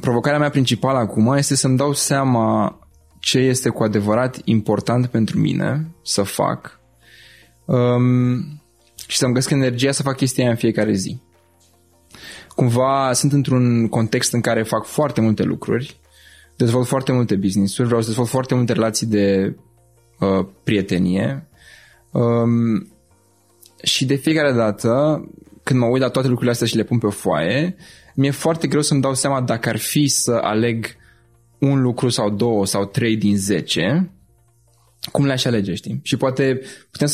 Provocarea mea principală acum este să-mi dau seama ce este cu adevărat important pentru mine să fac și să-mi găsesc energia să fac chestia în fiecare zi. Cumva sunt într-un context în care fac foarte multe lucruri, dezvolt foarte multe business-uri, vreau să dezvolt foarte multe relații de prietenie și de fiecare dată când mă uit la toate lucrurile astea și le pun pe o foaie, mi-e foarte greu să-mi dau seama dacă ar fi să aleg un lucru sau două sau trei din 10, cum le-aș alege, știi? Și poate putem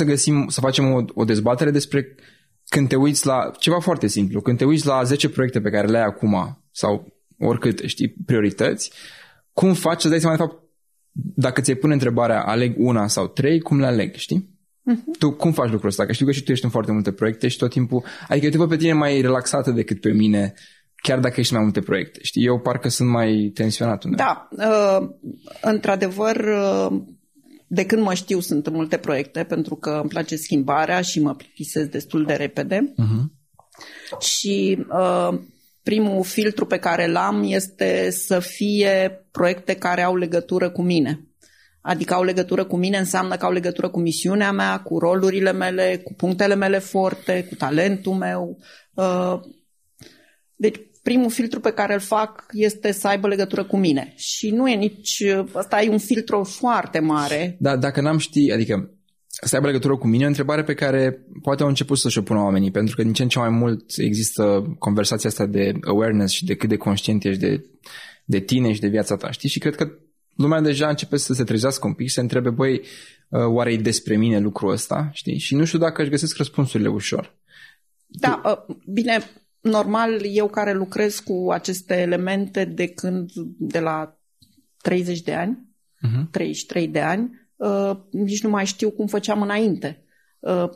să facem o dezbatere despre când te uiți la ceva foarte simplu, când te uiți la 10 proiecte pe care le ai acum sau oricât, știi, priorități, cum faci să dai seama de fapt dacă ți-ai pune întrebarea aleg una sau trei, cum le aleg, știi? Uh-huh. Tu cum faci lucrul ăsta? Că știu că și tu ești în foarte multe proiecte și tot timpul, adică eu te văd pe tine mai relaxată decât pe mine, chiar dacă ești mai multe proiecte, știi? Eu parcă sunt mai tensionat undeva. Da, într-adevăr, de când mă știu sunt în multe proiecte pentru că îmi place schimbarea și mă plictisesc destul de repede. Uh-huh. Și primul filtru pe care l-am este să fie proiecte care au legătură cu mine. Adică au legătură cu mine înseamnă că au legătură cu misiunea mea, cu rolurile mele, cu punctele mele forte, cu talentul meu. Deci primul filtru pe care îl fac este să aibă legătură cu mine. Și nu e nici... Asta e un filtru foarte mare. Da, dacă n-am ști, adică să aibă legătură cu mine, o întrebare pe care poate au început să-și o pună oamenii, pentru că din ce în ce mai mult există conversația asta de awareness și de cât de conștient ești de tine și de viața ta, știi? Și cred că lumea deja începe să se trezească un pic, se întrebe, băi, oare e despre mine lucrul ăsta, știi? Și nu știu dacă își găsesc răspunsurile ușor. Da, bine, normal, eu care lucrez cu aceste elemente de la 30 de ani, uh-huh. 33 de ani, nici nu mai știu cum făceam înainte.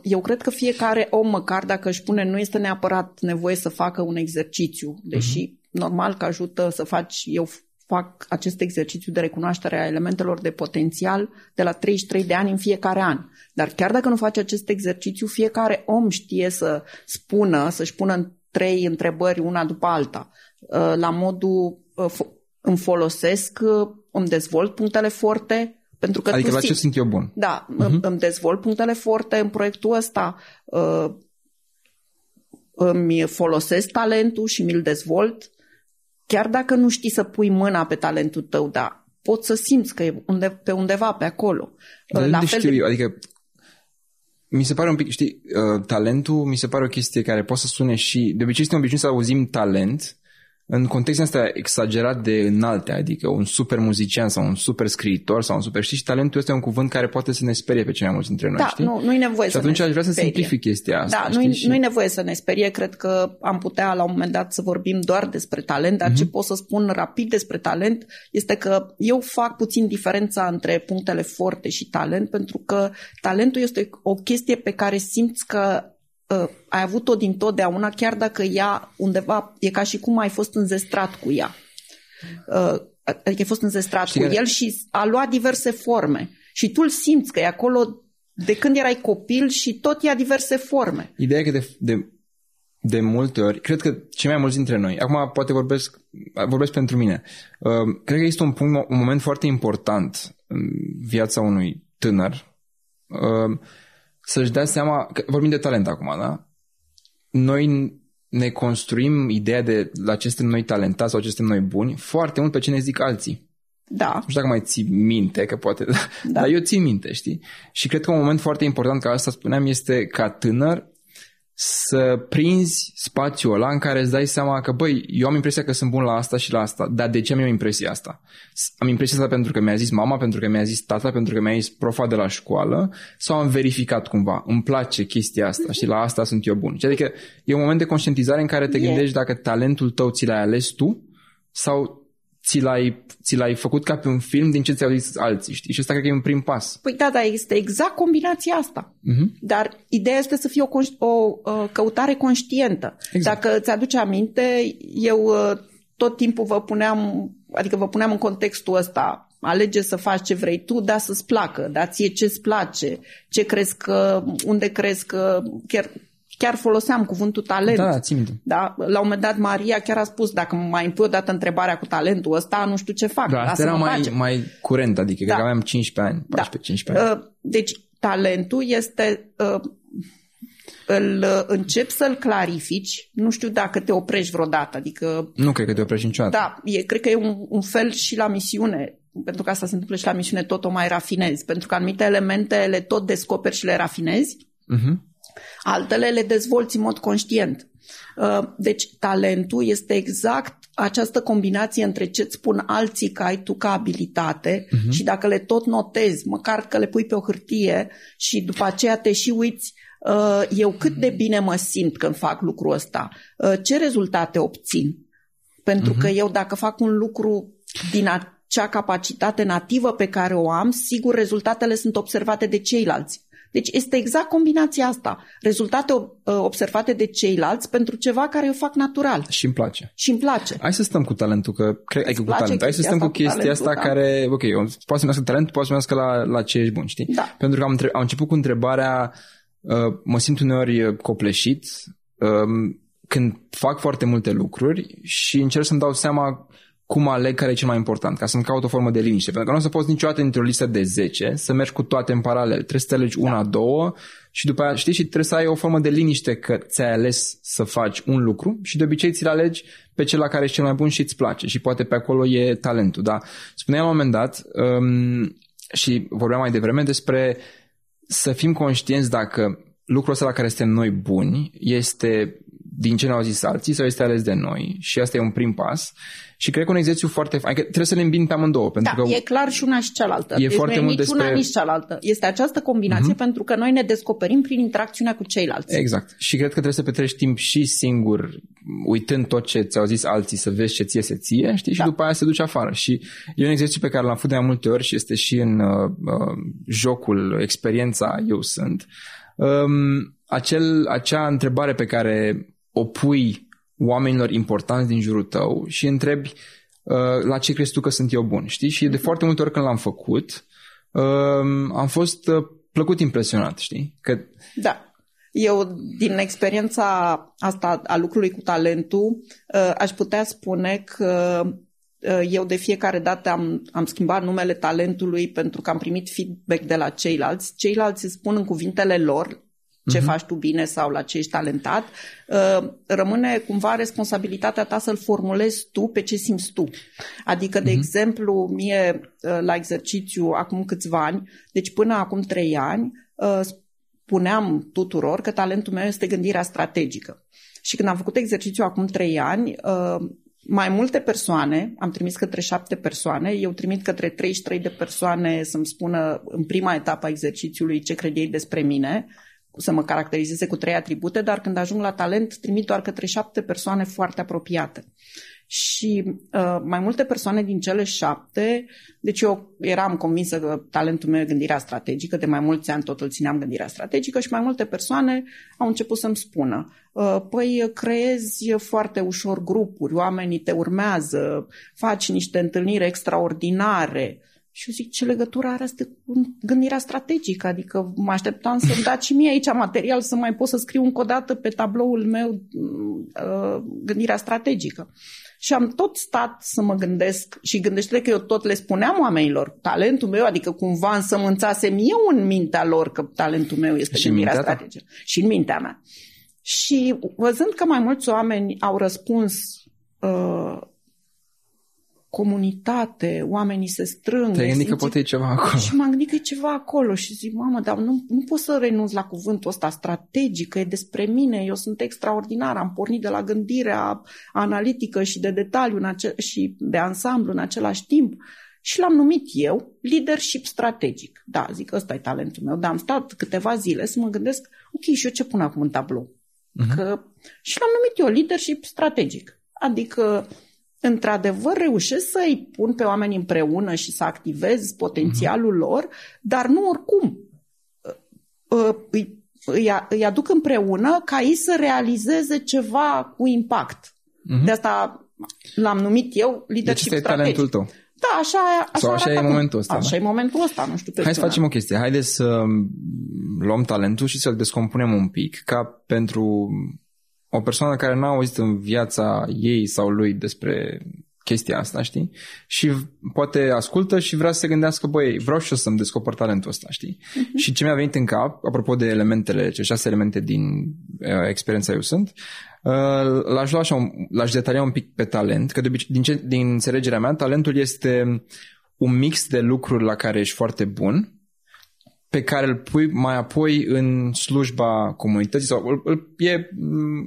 Eu cred că fiecare om, măcar dacă își pune, nu este neapărat nevoie să facă un exercițiu, deși uh-huh. normal că ajută să faci, eu fac acest exercițiu de recunoaștere a elementelor de potențial de la 33 de ani în fiecare an. Dar chiar dacă nu faci acest exercițiu, fiecare om știe să-și pună 3 întrebări una după alta. La modul îmi folosesc, îmi dezvolt punctele forte, pentru că adică la ce sunt eu bun? Da, uh-huh. îmi dezvolt punctele forte în proiectul ăsta, îmi folosesc talentul și mi-l dezvolt. Chiar dacă nu știi să pui mâna pe talentul tău, dar poți să simți că e pe undeva, pe acolo. La fel știu eu, adică mi se pare un pic, știi, talentul mi se pare o chestie care poate să sune și de obicei suntem obișnuiți să auzim talent în contextul ăsta exagerat de înalte, adică un super muzician sau un super scriitor sau un super, știi, și talentul este un cuvânt care poate să ne sperie pe cei mai mulți dintre noi, da, știi? Da, nu e nevoie să ne sperie. Și atunci aș vrea să simplific chestia asta, da, nu e nevoie să ne sperie, cred că am putea la un moment dat să vorbim doar despre talent, dar ce pot să spun rapid despre talent este că eu fac puțin diferența între punctele forte și talent, pentru că talentul este o chestie pe care simți că ai avut-o din totdeauna, chiar dacă ea undeva e ca și cum ai fost înzestrat cu ea. Adică ai fost înzestrat cu el și a luat diverse forme. Și tu îl simți că e acolo de când erai copil și tot ia diverse forme. Ideea e că de multe ori, cred că cei mai mulți dintre noi, acum poate vorbesc pentru mine, cred că este un moment foarte important în viața unui tânăr, să-și dea seama, că vorbim de talent acum, da? Noi ne construim ideea de la ce suntem noi talentați sau ce suntem noi buni foarte mult pe ce ne zic alții. Da. Nu știu dacă mai ții minte, că poate, da. Dar eu țin minte, știi? Și cred că un moment foarte important, ca asta spuneam, este ca tânăr să prinzi spațiul ăla în care îți dai seama că, băi, eu am impresia că sunt bun la asta și la asta, dar de ce am eu impresia asta? Am impresia asta pentru că mi-a zis mama, pentru că mi-a zis tata, pentru că mi-a zis profa de la școală, sau am verificat cumva, îmi place chestia asta și la asta sunt eu bun. Adică e un moment de conștientizare în care te gândești dacă talentul tău ți l-ai ales tu sau ți l-ai făcut ca pe un film din ce ți-au zis alții, știi? Și ăsta cred că e un prim pas. Păi da, este exact combinația asta. Uh-huh. Dar ideea este să fie o căutare conștientă. Exact. Dacă îți aduce aminte, eu tot timpul vă puneam în contextul ăsta. Alege să faci ce vrei tu, dar să-ți placă, dar ție ce-ți place, unde crezi că chiar chiar foloseam cuvântul talent. Da, țin minte. Da? La un moment dat Maria chiar a spus, dacă mai îmi pui odată întrebarea cu talentul ăsta, nu știu ce fac. Da, asta era mai curent, adică că aveam 15 ani, 14-15 ani. Deci talentul este... începi să-l clarifici, nu știu dacă te oprești vreodată, adică... Nu cred că te oprești niciodată. Da, cred că e un fel și la misiune, pentru că asta se întâmplă și la misiune, tot o mai rafinezi, pentru că anumite elemente le tot descoperi și le rafinezi, altele le dezvolți în mod conștient. Deci talentul este exact această combinație între ce-ți spun alții că ai tu ca abilitate și dacă le tot notezi, măcar că le pui pe o hârtie și după aceea te și uiți, eu cât de bine mă simt când fac lucrul ăsta, ce rezultate obțin, pentru că eu dacă fac un lucru din acea capacitate nativă pe care o am, sigur rezultatele sunt observate de ceilalți. Deci este exact combinația asta, rezultate observate de ceilalți pentru ceva care eu fac natural. Și îmi place. Și îmi place. Hai să stăm cu talentul, că cred că cu talent. Hai să stăm cu chestia asta care, ok, poate să numească talent, poate să numească la ce ești bun, știi? Da. Pentru că am început cu întrebarea, mă simt uneori copleșit când fac foarte multe lucruri și încerc să-mi dau seama cum aleg care e cel mai important, ca să-mi caut o formă de liniște. Pentru că nu o să poți niciodată într-o listă de 10 să mergi cu toate în paralel. Trebuie să te alegi una, două și după aia, știi, și trebuie să ai o formă de liniște că ți-ai ales să faci un lucru și de obicei ți-l alegi pe cel la care ești cel mai bun și îți place și poate pe acolo e talentul. Da? Spuneam la un moment dat și vorbeam mai devreme despre să fim conștienți dacă lucrul ăsta la care suntem noi buni este din ce ne-au zis alții sau este ales de noi și asta e un prim pas și cred că un exercițiu foarte... Adică trebuie să le îmbin pe amândouă. Pentru că e clar și una și cealaltă. Deci nu e nici una, nici cealaltă. Este această combinație pentru că noi ne descoperim prin interacțiunea cu ceilalți. Exact. Și cred că trebuie să petrești timp și singur uitând tot ce ți-au zis alții să vezi ce ție se ție, știi? Și după aia se duce afară. Și e un exercițiu pe care l-am făcut de mai multe ori și este și în jocul, experiența Eu Sunt. Acea întrebare pe care o pui oamenilor importanți din jurul tău și întrebi la ce crezi tu că sunt eu bun, știi? Și de foarte multe ori când l-am făcut, am fost plăcut impresionat, știi? Că... Da. Eu, din experiența asta a lucrului cu talentul, aș putea spune că eu de fiecare dată am schimbat numele talentului pentru că am primit feedback de la ceilalți. Ceilalți îți spun în cuvintele lor ce faci tu bine sau la ce ești talentat, rămâne cumva responsabilitatea ta să-l formulezi tu pe ce simți tu. Adică, de exemplu, mie la exercițiu acum câțiva ani, deci până acum 3 ani, spuneam tuturor că talentul meu este gândirea strategică. Și când am făcut exercițiu acum 3 ani, mai multe persoane, am trimis către 7 persoane, eu trimit către 33 de persoane să-mi spună în prima etapă a exercițiului ce cred ei despre mine, să mă caracterizeze cu 3 atribute, dar când ajung la talent, trimit doar către 7 persoane foarte apropiate. Și mai multe persoane din cele 7, deci eu eram convinsă că talentul meu e gândirea strategică, de mai mulți ani tot îl țineam gândirea strategică și mai multe persoane au început să-mi spună, păi creezi foarte ușor grupuri, oamenii te urmează, faci niște întâlniri extraordinare. Și eu zic, ce legătură are asta cu gândirea strategică? Adică mă așteptam să-mi dați și mie aici material să mai pot să scriu încă o dată pe tabloul meu gândirea strategică. Și am tot stat să mă gândesc și gândește că eu tot le spuneam oamenilor talentul meu, adică cumva însămânțasem eu în mintea lor că talentul meu este gândirea strategică. Și în mintea mea. Și văzând că mai mulți oameni au răspuns... comunitate, oamenii se strâng. Te gândi că poate e ceva acolo. Și m-am gândit că e ceva acolo și zic, mamă, dar nu pot să renunț la cuvântul ăsta strategic, e despre mine, eu sunt extraordinar, am pornit de la gândirea analitică și de detaliu și de ansamblu în același timp și l-am numit eu leadership strategic. Da, zic, ăsta e talentul meu, dar am stat câteva zile să mă gândesc, ok, și eu ce pun acum în tablou? Că... Și l-am numit eu leadership strategic. Adică într-adevăr, reușesc să-i pun pe oameni împreună și să activez potențialul lor, dar nu oricum. Îi aduc împreună ca ei să realizeze ceva cu impact. De asta l-am numit eu leadership strategic. Deci este talentul tău. Da, așa arată. Așa e momentul ăsta. Așa e momentul ăsta, nu știu. Hai să facem o chestie. Haideți să luăm talentul și să-l descompunem un pic, ca pentru o persoană care n-a auzit în viața ei sau lui despre chestia asta, știi? Și poate ascultă și vrea să se gândească, băi, vreau și eu să-mi descoper talentul ăsta, știi? Uh-huh. Și ce mi-a venit în cap, apropo de elementele, cele 6 elemente din experiența eu sunt, l-aș lua așa, l-aș detalia un pic pe talent, că de obicei, din înțelegerea mea, talentul este un mix de lucruri la care ești foarte bun, pe care îl pui mai apoi în slujba comunității sau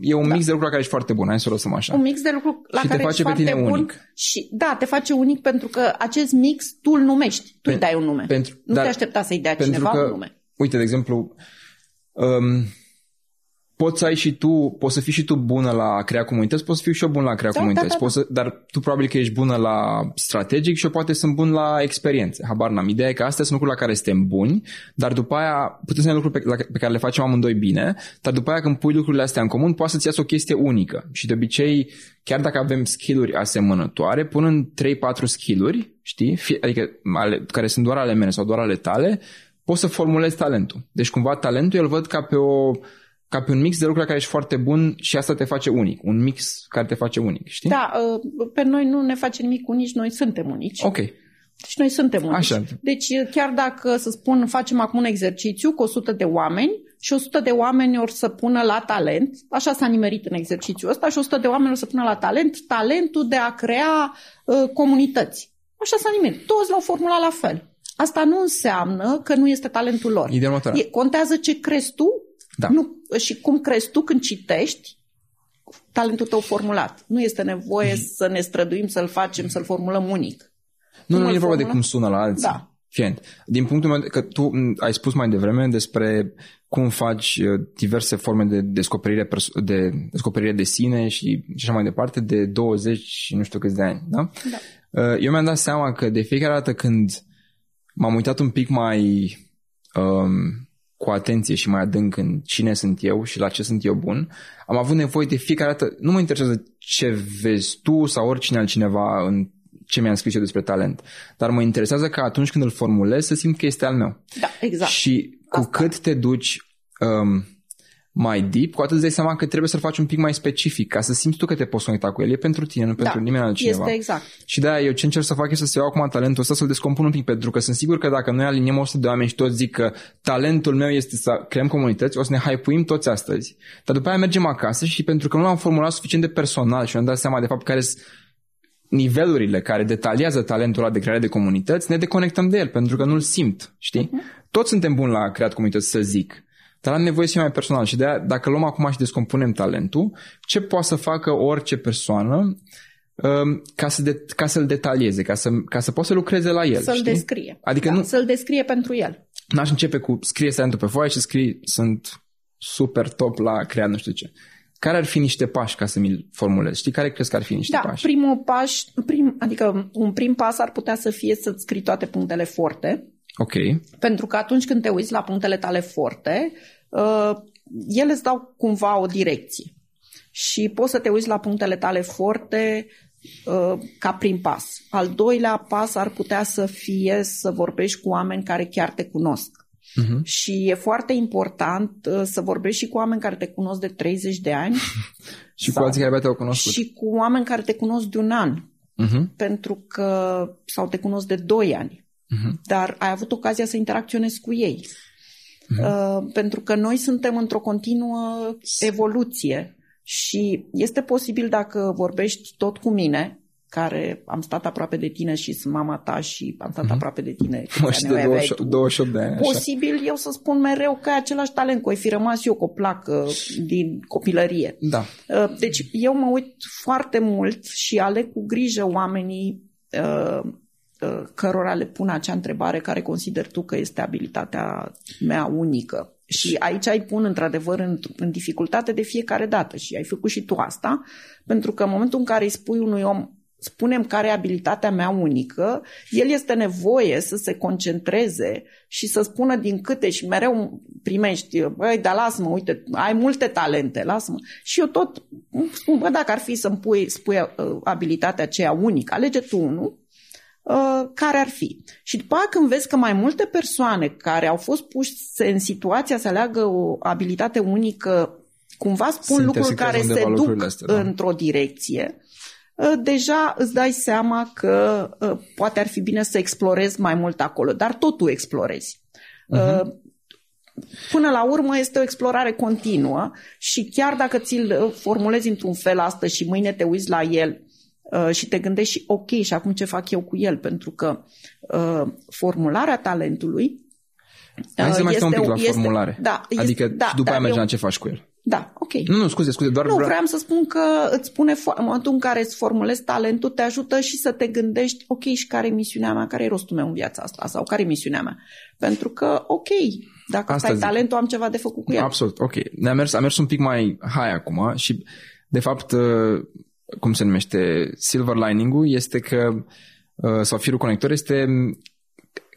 e un mix de lucruri la care ești foarte bun, hai să o lăsăm așa. Un mix de lucruri la care ești foarte bun și da, te face unic pentru că acest mix tu îl numești, tu îi dai un nume. Nu te aștepta să-i dea cineva un nume. Uite, de exemplu, poți să fii și tu bună la a crea comunități, poți să fiu și eu bun la a crea comunități, dar tu probabil că ești bună la strategic și eu poate sunt bun la experiențe. Habar n-am. Ideea e că astea sunt lucruri la care suntem buni, dar după aia putem să ne lucruri pe care le facem amândoi bine, dar după aia când pui lucrurile astea în comun, poate să-ți iasă o chestie unică. Și de obicei, chiar dacă avem skill-uri asemănătoare, punând 3-4 skill-uri, știi? Adică care sunt doar ale mele sau doar ale tale, poți să formulezi talentul. Deci cumva talentul eu îl văd ca pe un mix de lucruri care ești foarte bun și asta te face unic. Un mix care te face unic, știi? Da, pe noi nu ne face nimic unici, noi suntem unici. Ok. Deci noi suntem unici. Așa. Deci chiar dacă, să spun, facem acum un exercițiu cu 100 de oameni și 100 de oameni or să pună la talent, așa s-a nimerit în exercițiul ăsta, și 100 de oameni or să pună la talentul de a crea comunități. Așa s-a nimerit. Toți l-au formulat la fel. Asta nu înseamnă că nu este talentul lor. Contează ce crezi tu. Da. Nu, și cum crezi tu când citești talentul tău formulat. Nu este nevoie să ne străduim să-l facem, să-l formulăm unic. Nu e vorba de cum sună la alții. Da. Din punctul meu, că tu ai spus mai devreme despre cum faci diverse forme de descoperire de sine și așa mai departe, de 20 și nu știu câți de ani. Da? Da. Eu mi-am dat seama că de fiecare dată când m-am uitat un pic mai... cu atenție și mai adânc în cine sunt eu și la ce sunt eu bun, am avut nevoie de fiecare dată, nu mă interesează ce vezi tu sau oricine altcineva în ce mi-am scris eu despre talent, dar mă interesează că atunci când îl formulez să simt că este al meu. Da, exact. Și cu cât te duci mai deep, cu atât îți dai seama că trebuie să-l faci un pic mai specific, ca să simți tu că te poți conecta cu el. E pentru tine, nu pentru nimeni altcineva. Este exact. Și de-aia eu ce încerc să fac e să iau acum talentul ăsta, să-l descompun un pic, pentru că sunt sigur că dacă noi aliniem 100 de oameni și toți zic că talentul meu este să creăm comunități, o să ne hypuim toți astăzi. Dar după aia mergem acasă și pentru că nu l-am formulat suficient de personal și ne-am dat seama de fapt care sunt nivelurile care detaliază talentul ăla de creare de comunități, ne deconectăm de el, pentru că nu-l simt, știi? Uh-huh. Toți suntem buni la creat comunități, să zic. Dar am nevoie să fie mai personal și de-aia, dacă luăm acum și descompunem talentul, ce poate să facă orice persoană ca să-l detalieze, ca să poată să lucreze la el. Să-l descrie. Adică să-l descrie pentru el. N-aș începe cu scrie talentul pe foaie și scrie sunt super top la creat nu știu ce. Care ar fi niște pași ca să mi-l formulez? Știi? Care crezi că ar fi niște pași? Da, adică un prim pas ar putea să fie să-ți scrii toate punctele forte. Okay. Pentru că atunci când te uiți la punctele tale forte, ele îți dau cumva o direcție și poți să te uiți la punctele tale forte ca prim pas. Al doilea pas ar putea să fie să vorbești cu oameni care chiar te cunosc. Uh-huh. Și e foarte important să vorbești și cu oameni care te cunosc de 30 de ani și cu alții care abia te-au cunoscut. Și cu oameni care te cunosc de un an, uh-huh. pentru că sau te cunosc de 2 ani. Uh-huh. Dar ai avut ocazia să interacționezi cu ei. Uh-huh. Pentru că noi suntem într-o continuă evoluție și este posibil dacă vorbești tot cu mine, care am stat aproape de tine și sunt mama ta și am stat uh-huh. aproape de tine. Mă știu de 28 de ani. Posibil așa. Eu să spun mereu că ai același talent, că ai fi rămas eu cu o placă din copilărie. Da. Deci eu mă uit foarte mult și aleg cu grijă oamenii cărora le pun acea întrebare care consider tu că este abilitatea mea unică. Și aici îi pun într-adevăr în dificultate de fiecare dată și ai făcut și tu asta, pentru că în momentul în care îi spui unui om, spune-mi care e abilitatea mea unică, el este nevoie să se concentreze și să spună din câte și mereu primești, băi, dar lasă-mă, uite, ai multe talente, lasă-mă. Și eu tot spun, bă, dacă ar fi să-mi spui abilitatea aceea unică, alege tu unul care ar fi. Și după aceea când vezi că mai multe persoane care au fost puse în situația să aleagă o abilitate unică, cumva spun lucruri care se duc într-o direcție, deja îți dai seama că poate ar fi bine să explorezi mai mult acolo, dar tot tu explorezi. Uh-huh. Până la urmă este o explorare continuă și chiar dacă ți-l formulezi într-un fel astăzi și mâine te uiți la el și te gândești, ok, și acum ce fac eu cu el? Pentru că formularea talentului Hai să mai stăm un pic la formulare. Da, adică după aia mergem la ce faci cu el. Da, ok. Nu, scuze, doar... Nu, vreau să spun că îți pune, în momentul în care îți formulezi talentul, te ajută și să te gândești, ok, și care e misiunea mea, care e rostul meu în viața asta, sau care e misiunea mea. Pentru că, ok, dacă ai talentul, am ceva de făcut cu el. Absolut, ok. Am mers un pic mai high acum și, de fapt, cum se numește, silver lining-ul este că, sau firul conector este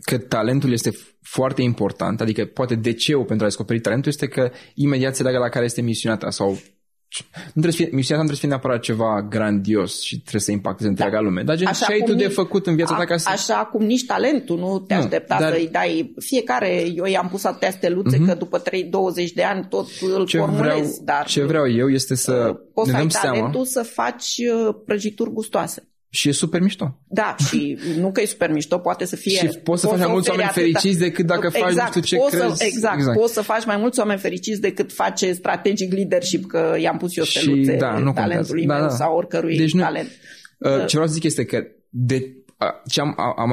că talentul este foarte important, adică poate de ce-ul pentru a descoperi talentul este că imediat se leagă la care este misiunea ta sau misiunea ta nu trebuie să fie neapărat ceva grandios și trebuie să impactezi întreaga lume, dar gen ce ai tu de făcut în viața ta ca să... Așa cum nici talentul nu te aștepta să-i dai fiecare, eu i-am pus atâtea steluțe că după 20 de ani tot îl formulez, dar... Ce vreau eu este să ne dăm seama... talentul să faci prăjituri gustoase. Și e super mișto. Da, și nu că e super mișto, poate să fie... Și poți să faci mai mulți oameni fericiți decât dacă faci nu știu ce crezi. Exact, poți să faci mai mulți oameni fericiți decât face strategic leadership, că i-am pus eu steluțe talentului meu sau oricărui talent. Ce vreau să zic este că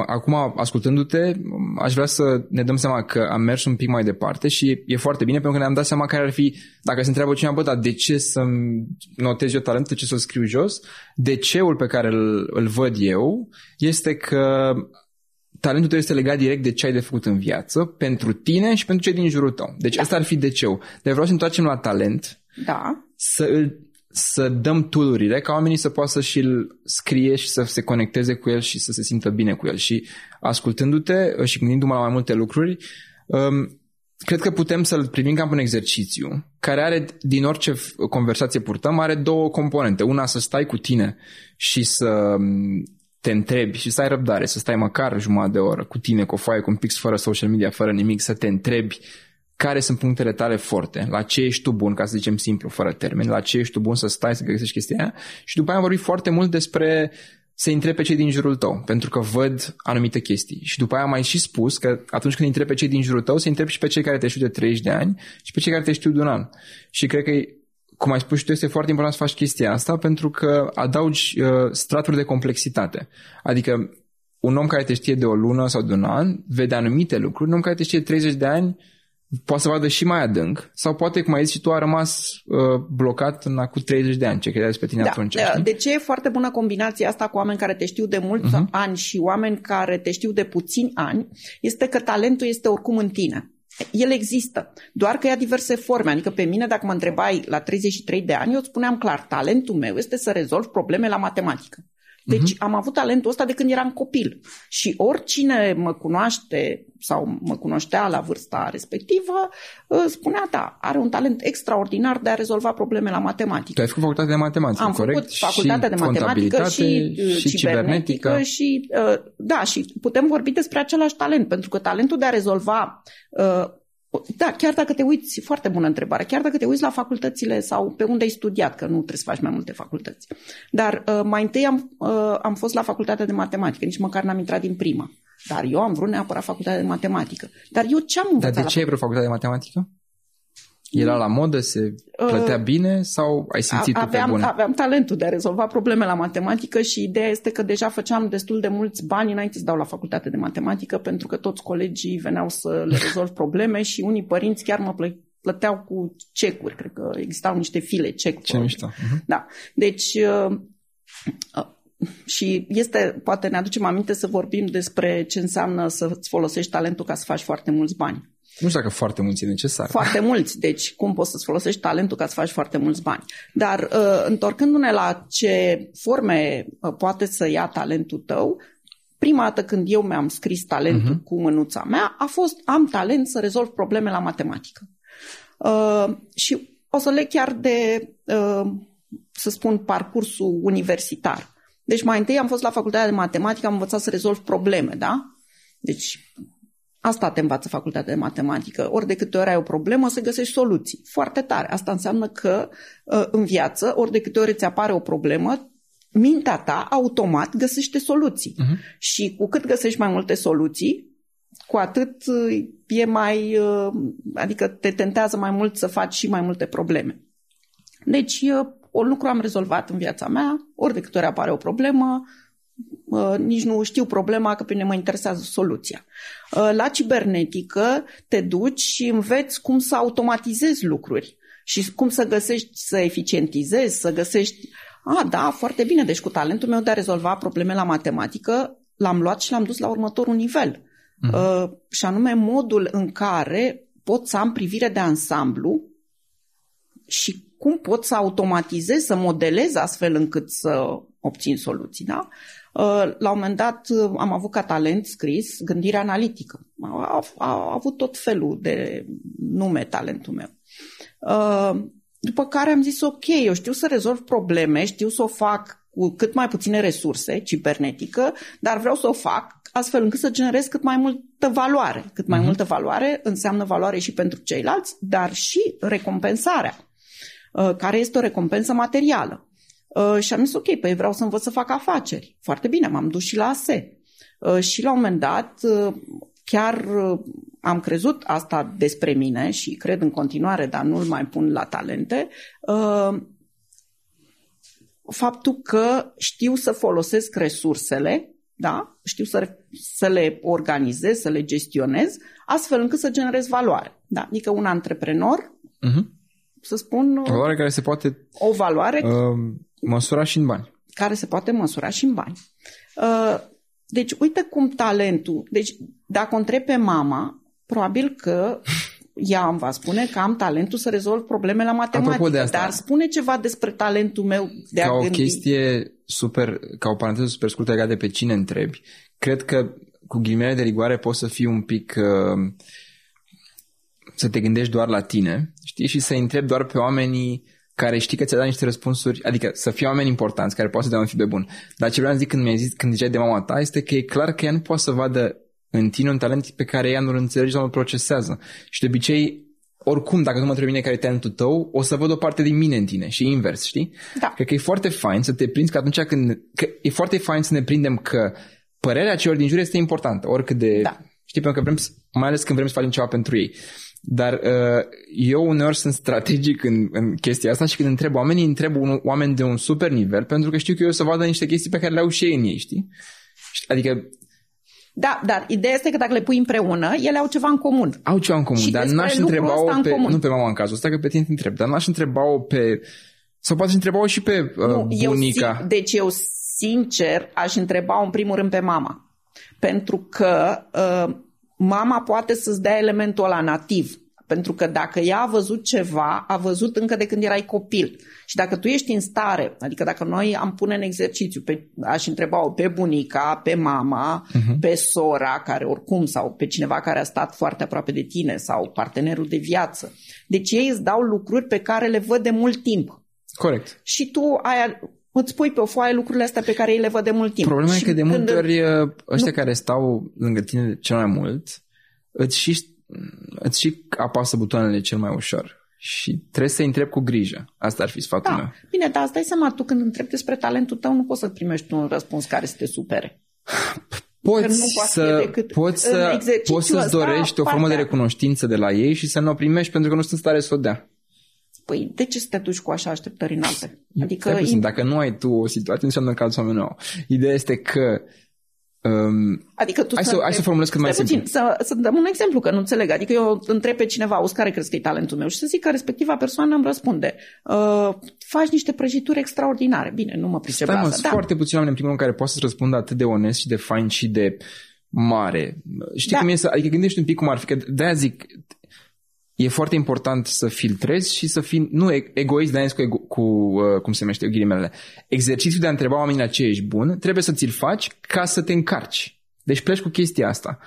acum, ascultându-te, aș vrea să ne dăm seama că am mers un pic mai departe și e foarte bine pentru că ne-am dat seama care ar fi, dacă se întreabă cineva, dar de ce să-mi notez eu talentul, de ce să-l scriu jos, de ce-ul pe care îl văd eu este că talentul tău este legat direct de ce ai de făcut în viață, pentru tine și pentru cei din jurul tău. Deci asta ar fi de ce-ul. Dar vreau să întoarcem la talent, să dăm tool-urile ca oamenii să poată și-l scrie și să se conecteze cu el și să se simtă bine cu el. Și ascultându-te și gândindu-mă la mai multe lucruri, cred că putem să-l privim ca un exercițiu care are, din orice conversație purtăm, are două componente. Una, să stai cu tine și să te întrebi și să ai răbdare, să stai măcar jumătate de oră cu tine, cu o foaie, cu un pix, fără social media, fără nimic, să te întrebi care sunt punctele tale forte, la ce ești tu bun, ca să zicem simplu, fără termeni, la ce ești tu bun să stai să găsești chestia aia. Și după aia am vorbit foarte mult despre să-i întrebi pe cei din jurul tău, pentru că văd anumite chestii. Și după aia am mai și spus că atunci când întrebi pe cei din jurul tău, să-i întrebi și pe cei care te știu de 30 de ani și pe cei care te știu de un an. Și cred că, cum ai spus și tu, este foarte important să faci chestia asta pentru că adaugi straturi de complexitate. Adică un om care te știe de o lună sau de un an vede anumite lucruri, un om care te știe de 30 de ani poate să vadă și mai adânc sau poate, cum ai zis și tu, a rămas blocat în acum 30 de ani, ce credeai despre tine atunci. De ce e foarte bună combinația asta cu oameni care te știu de mulți ani și oameni care te știu de puțini ani, este că talentul este oricum în tine. El există, doar că ia diverse forme. Adică pe mine, dacă mă întrebai la 33 de ani, eu îți spuneam clar, talentul meu este să rezolv probleme la matematică. Deci am avut talentul ăsta de când eram copil și oricine mă cunoaște sau mă cunoștea la vârsta respectivă spunea, da, are un talent extraordinar de a rezolva probleme la matematică. Tu ai făcut facultatea de matematică, corect? Am făcut facultatea de matematică și cibernetică și, da, și putem vorbi despre același talent, pentru că talentul de a rezolva... Da, chiar dacă te uiți, foarte bună întrebare, chiar dacă te uiți la facultățile sau pe unde ai studiat, că nu trebuie să faci mai multe facultăți. Dar mai întâi am fost la facultatea de matematică, nici măcar n-am intrat din prima. Dar eu am vrut neapărat facultatea de matematică. Dar eu ce am învățat? Dar de ce ai vrut facultatea de matematică? Era la modă? Se plătea bine? Sau ai simțit tu pe bune? Aveam talentul de a rezolva probleme la matematică și ideea este că deja făceam destul de mulți bani înainte să dau la facultate de matematică, pentru că toți colegii veneau să le rezolv probleme și unii părinți chiar mă plăteau cu cecuri. Cred că existau niște file cec. Ce mișto. Da. Deci... Și este, poate ne aducem aminte să vorbim despre ce înseamnă să-ți folosești talentul ca să faci foarte mulți bani. Nu știu dacă foarte mulți e necesar. Foarte mulți, deci cum poți să-ți folosești talentul ca să faci foarte mulți bani. Dar întorcându-ne la ce forme poate să ia talentul tău, prima dată când eu mi-am scris talentul cu mânuța mea a fost, am talent să rezolv probleme la matematică. Și o să leg chiar de, să spun, parcursul universitar. Deci mai întâi am fost la facultatea de matematică, am învățat să rezolv probleme, da? Deci asta te învață facultatea de matematică. Ori de câte ori ai o problemă, să găsești soluții. Foarte tare. Asta înseamnă că în viață, ori de câte ori îți apare o problemă, mintea ta automat găsește soluții. Uh-huh. Și cu cât găsești mai multe soluții, cu atât e mai... Adică te tentează mai mult să faci și mai multe probleme. Deci un lucru am rezolvat în viața mea, ori de câte ori apare o problemă, nici nu știu problema, că pe mine mă interesează soluția. La cibernetică te duci și înveți cum să automatizezi lucruri și cum să găsești, să eficientizezi, să găsești... A, da, foarte bine, deci cu talentul meu de a rezolva probleme la matematică l-am luat și l-am dus la următorul nivel. Mm-hmm. Și anume modul în care pot să am privire de ansamblu și cum pot să automatizez, să modelez astfel încât să obțin soluții, da? La un moment dat am avut ca talent scris gândire analitică. A avut tot felul de nume talentul meu. După care am zis, ok, eu știu să rezolv probleme, știu să o fac cu cât mai puține resurse, cibernetică, dar vreau să o fac astfel încât să generez cât mai multă valoare. Cât mai multă valoare înseamnă valoare și pentru ceilalți, dar și recompensarea, care este o recompensă materială. Și am zis, ok, păi vreau să învăț să fac afaceri. Foarte bine, m-am dus și la ASE. Și la un moment dat, chiar am crezut asta despre mine și cred în continuare, dar nu-l mai pun la talente, faptul că știu să folosesc resursele, da? Știu să le organizez, să le gestionez, astfel încât să generez valoare. Da? Adică un antreprenor, să spun... O valoare care se poate... O valoare... măsura și în bani. Care se poate măsura și în bani. Deci, uite cum talentul... Deci, dacă o întreb pe mama, probabil că ea îmi va spune că am talentul să rezolv probleme la matematică. Dar spune ceva despre talentul meu de a gândi. Ca o chestie super... Ca o paranteză super scurtă legată de pe cine întrebi, cred că cu ghilimele de rigoare poți să fii un pic... să te gândești doar la tine, știi? Și să întrebi doar pe oamenii care știi că ți-a dat niște răspunsuri, adică să fie oameni importanți care poate să dea un feedback bun. Dar ce vreau să zic când ziceai de mama ta este că e clar că ea nu poate să vadă în tine un talent pe care ea nu-l înțelege sau nu-l procesează. Și de obicei, oricum, dacă nu mă întrebi bine care e talentul tău, o să văd o parte din mine în tine și invers, știi? Da. Cred că e foarte fain să te prinzi că atunci când... Că e foarte fain să ne prindem că părerea celor din jur este importantă, oricât de... Da. Știi, pentru că vrem, mai ales când vrem să facem ceva pentru ei. Dar eu uneori sunt strategic în chestia asta și când întreb oamenii, oameni de un super nivel, pentru că știu că eu să vadă niște chestii pe care le au și ei în ei, știi? Adică... Da, dar ideea este că dacă le pui împreună, ele au ceva în comun. Au ceva în comun, și dar n-aș întreba-o pe... Nu pe mama în cazul ăsta, că pe tine te întreb, dar n-aș întreba-o pe... Sau poate întreba-o și pe bunica. Eu sincer, aș întreba-o în primul rând pe mama. Pentru că... mama poate să-ți dea elementul ăla nativ, pentru că dacă ea a văzut ceva, a văzut încă de când erai copil. Și dacă tu ești în stare, adică dacă noi am pune în exercițiu, aș întreba-o pe bunica, pe mama, pe sora, care oricum, sau pe cineva care a stat foarte aproape de tine, sau partenerul de viață. Deci ei îți dau lucruri pe care le văd de mult timp. Corect. Și tu îți pui pe o foaie lucrurile astea pe care ei le văd de mult timp. Problema e că de multe ori ăștia care stau lângă tine cel mai mult îți și apasă butoanele cel mai ușor și trebuie să-i întrebi cu grijă. Asta ar fi sfatul meu. Bine, dar îți dai seama, tu când întrebi despre talentul tău nu poți să primești un răspuns care să te supere. Poți să-ți dorești o formă de recunoștință de la ei și să nu o primești pentru că nu sunt în stare să o dea. Păi de ce să te duci cu așa așteptări înalte? Adică... Dacă nu ai tu o situație, înseamnă că alții oameni nu au. Ideea este că... adică tu hai să formulez cât mai simplu. Să dăm un exemplu, că nu înțeleg. Adică eu întreb pe cineva, auzi, care crezi că e talentul meu? Și să zic că respectiva persoană îmi răspunde. Faci niște prăjituri extraordinare. Bine, nu mă pricep la asta. Sunt foarte puțini oameni, în primul rând, care poate să răspundă atât de onest și de fain și de mare. Știi cum e să... Adică gândești un pic cum ar fi, că de-aia zic... E foarte important să filtrezi și să fii, nu egoist, dar cum se numește, ghilimele. Exercițiul de a întreba oamenii la ce ești bun, trebuie să ți-l faci ca să te încarci. Deci pleci cu chestia asta.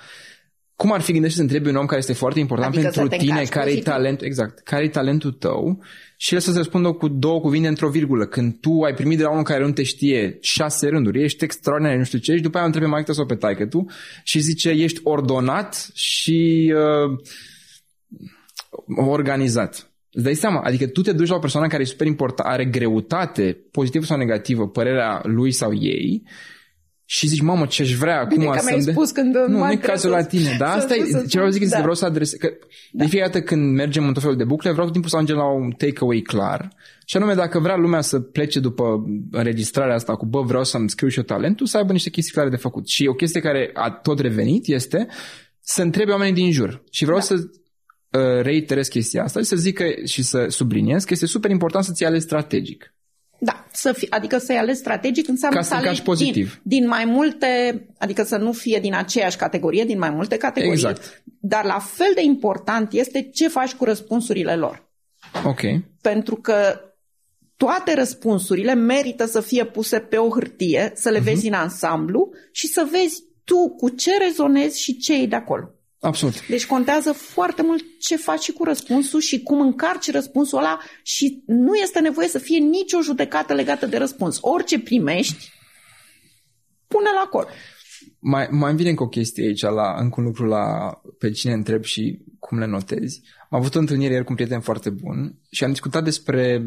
Cum ar fi gândește să întrebi un om care este foarte important, adică pentru tine, care-i talentul, exact, care-i talentul tău, și el să-ți răspundă cu 2 cuvinte într-o virgulă. Când tu ai primit de la unul care nu te știe 6 rânduri, ești extraordinar, nu știu ce, și după aia întrebi mai sau pe taică tu și zice ești ordonat și organizat. Îți dai seama, adică tu te duci la o persoană care e super importantă, are greutate, pozitivă sau negativă, părerea lui sau ei, și zici, mamă, ce-aș vrea? Bine, cum că mi-ai spus când... Nu e cazul la tine, da? Asta e ce vreau să zic, da. Vreau să adresez... Că da. De fiecare dată când mergem în tot felul de bucle, vreau tot timpul să ajungem la un takeaway clar. Și anume, dacă vrea lumea să plece după înregistrarea asta cu, bă, vreau să-mi scriu și eu talentul, să aibă niște chestii clare de făcut. Și o chestie care a tot revenit este să întrebe oamenii din jur. Și vreau să... reiterez chestia asta și să zic că, și să subliniez că este super important să-ți alegi strategic. Da, adică să-i alegi strategic înseamnă să alegi pozitiv. Din mai multe, adică să nu fie din aceeași categorie, din mai multe categorii. Exact. Dar la fel de important este ce faci cu răspunsurile lor. Ok. Pentru că toate răspunsurile merită să fie puse pe o hârtie, să le vezi în ansamblu și să vezi tu cu ce rezonezi și ce e de acolo. Absolut. Deci contează foarte mult ce faci cu răspunsul și cum încarci răspunsul ăla și nu este nevoie să fie nicio judecată legată de răspuns. Orice primești, pune-l acolo. Mai îmi vine încă o chestie aici, încă un lucru pe cine întreb și cum le notezi. Am avut o întâlnire ieri cu un prieten foarte bun și am discutat despre...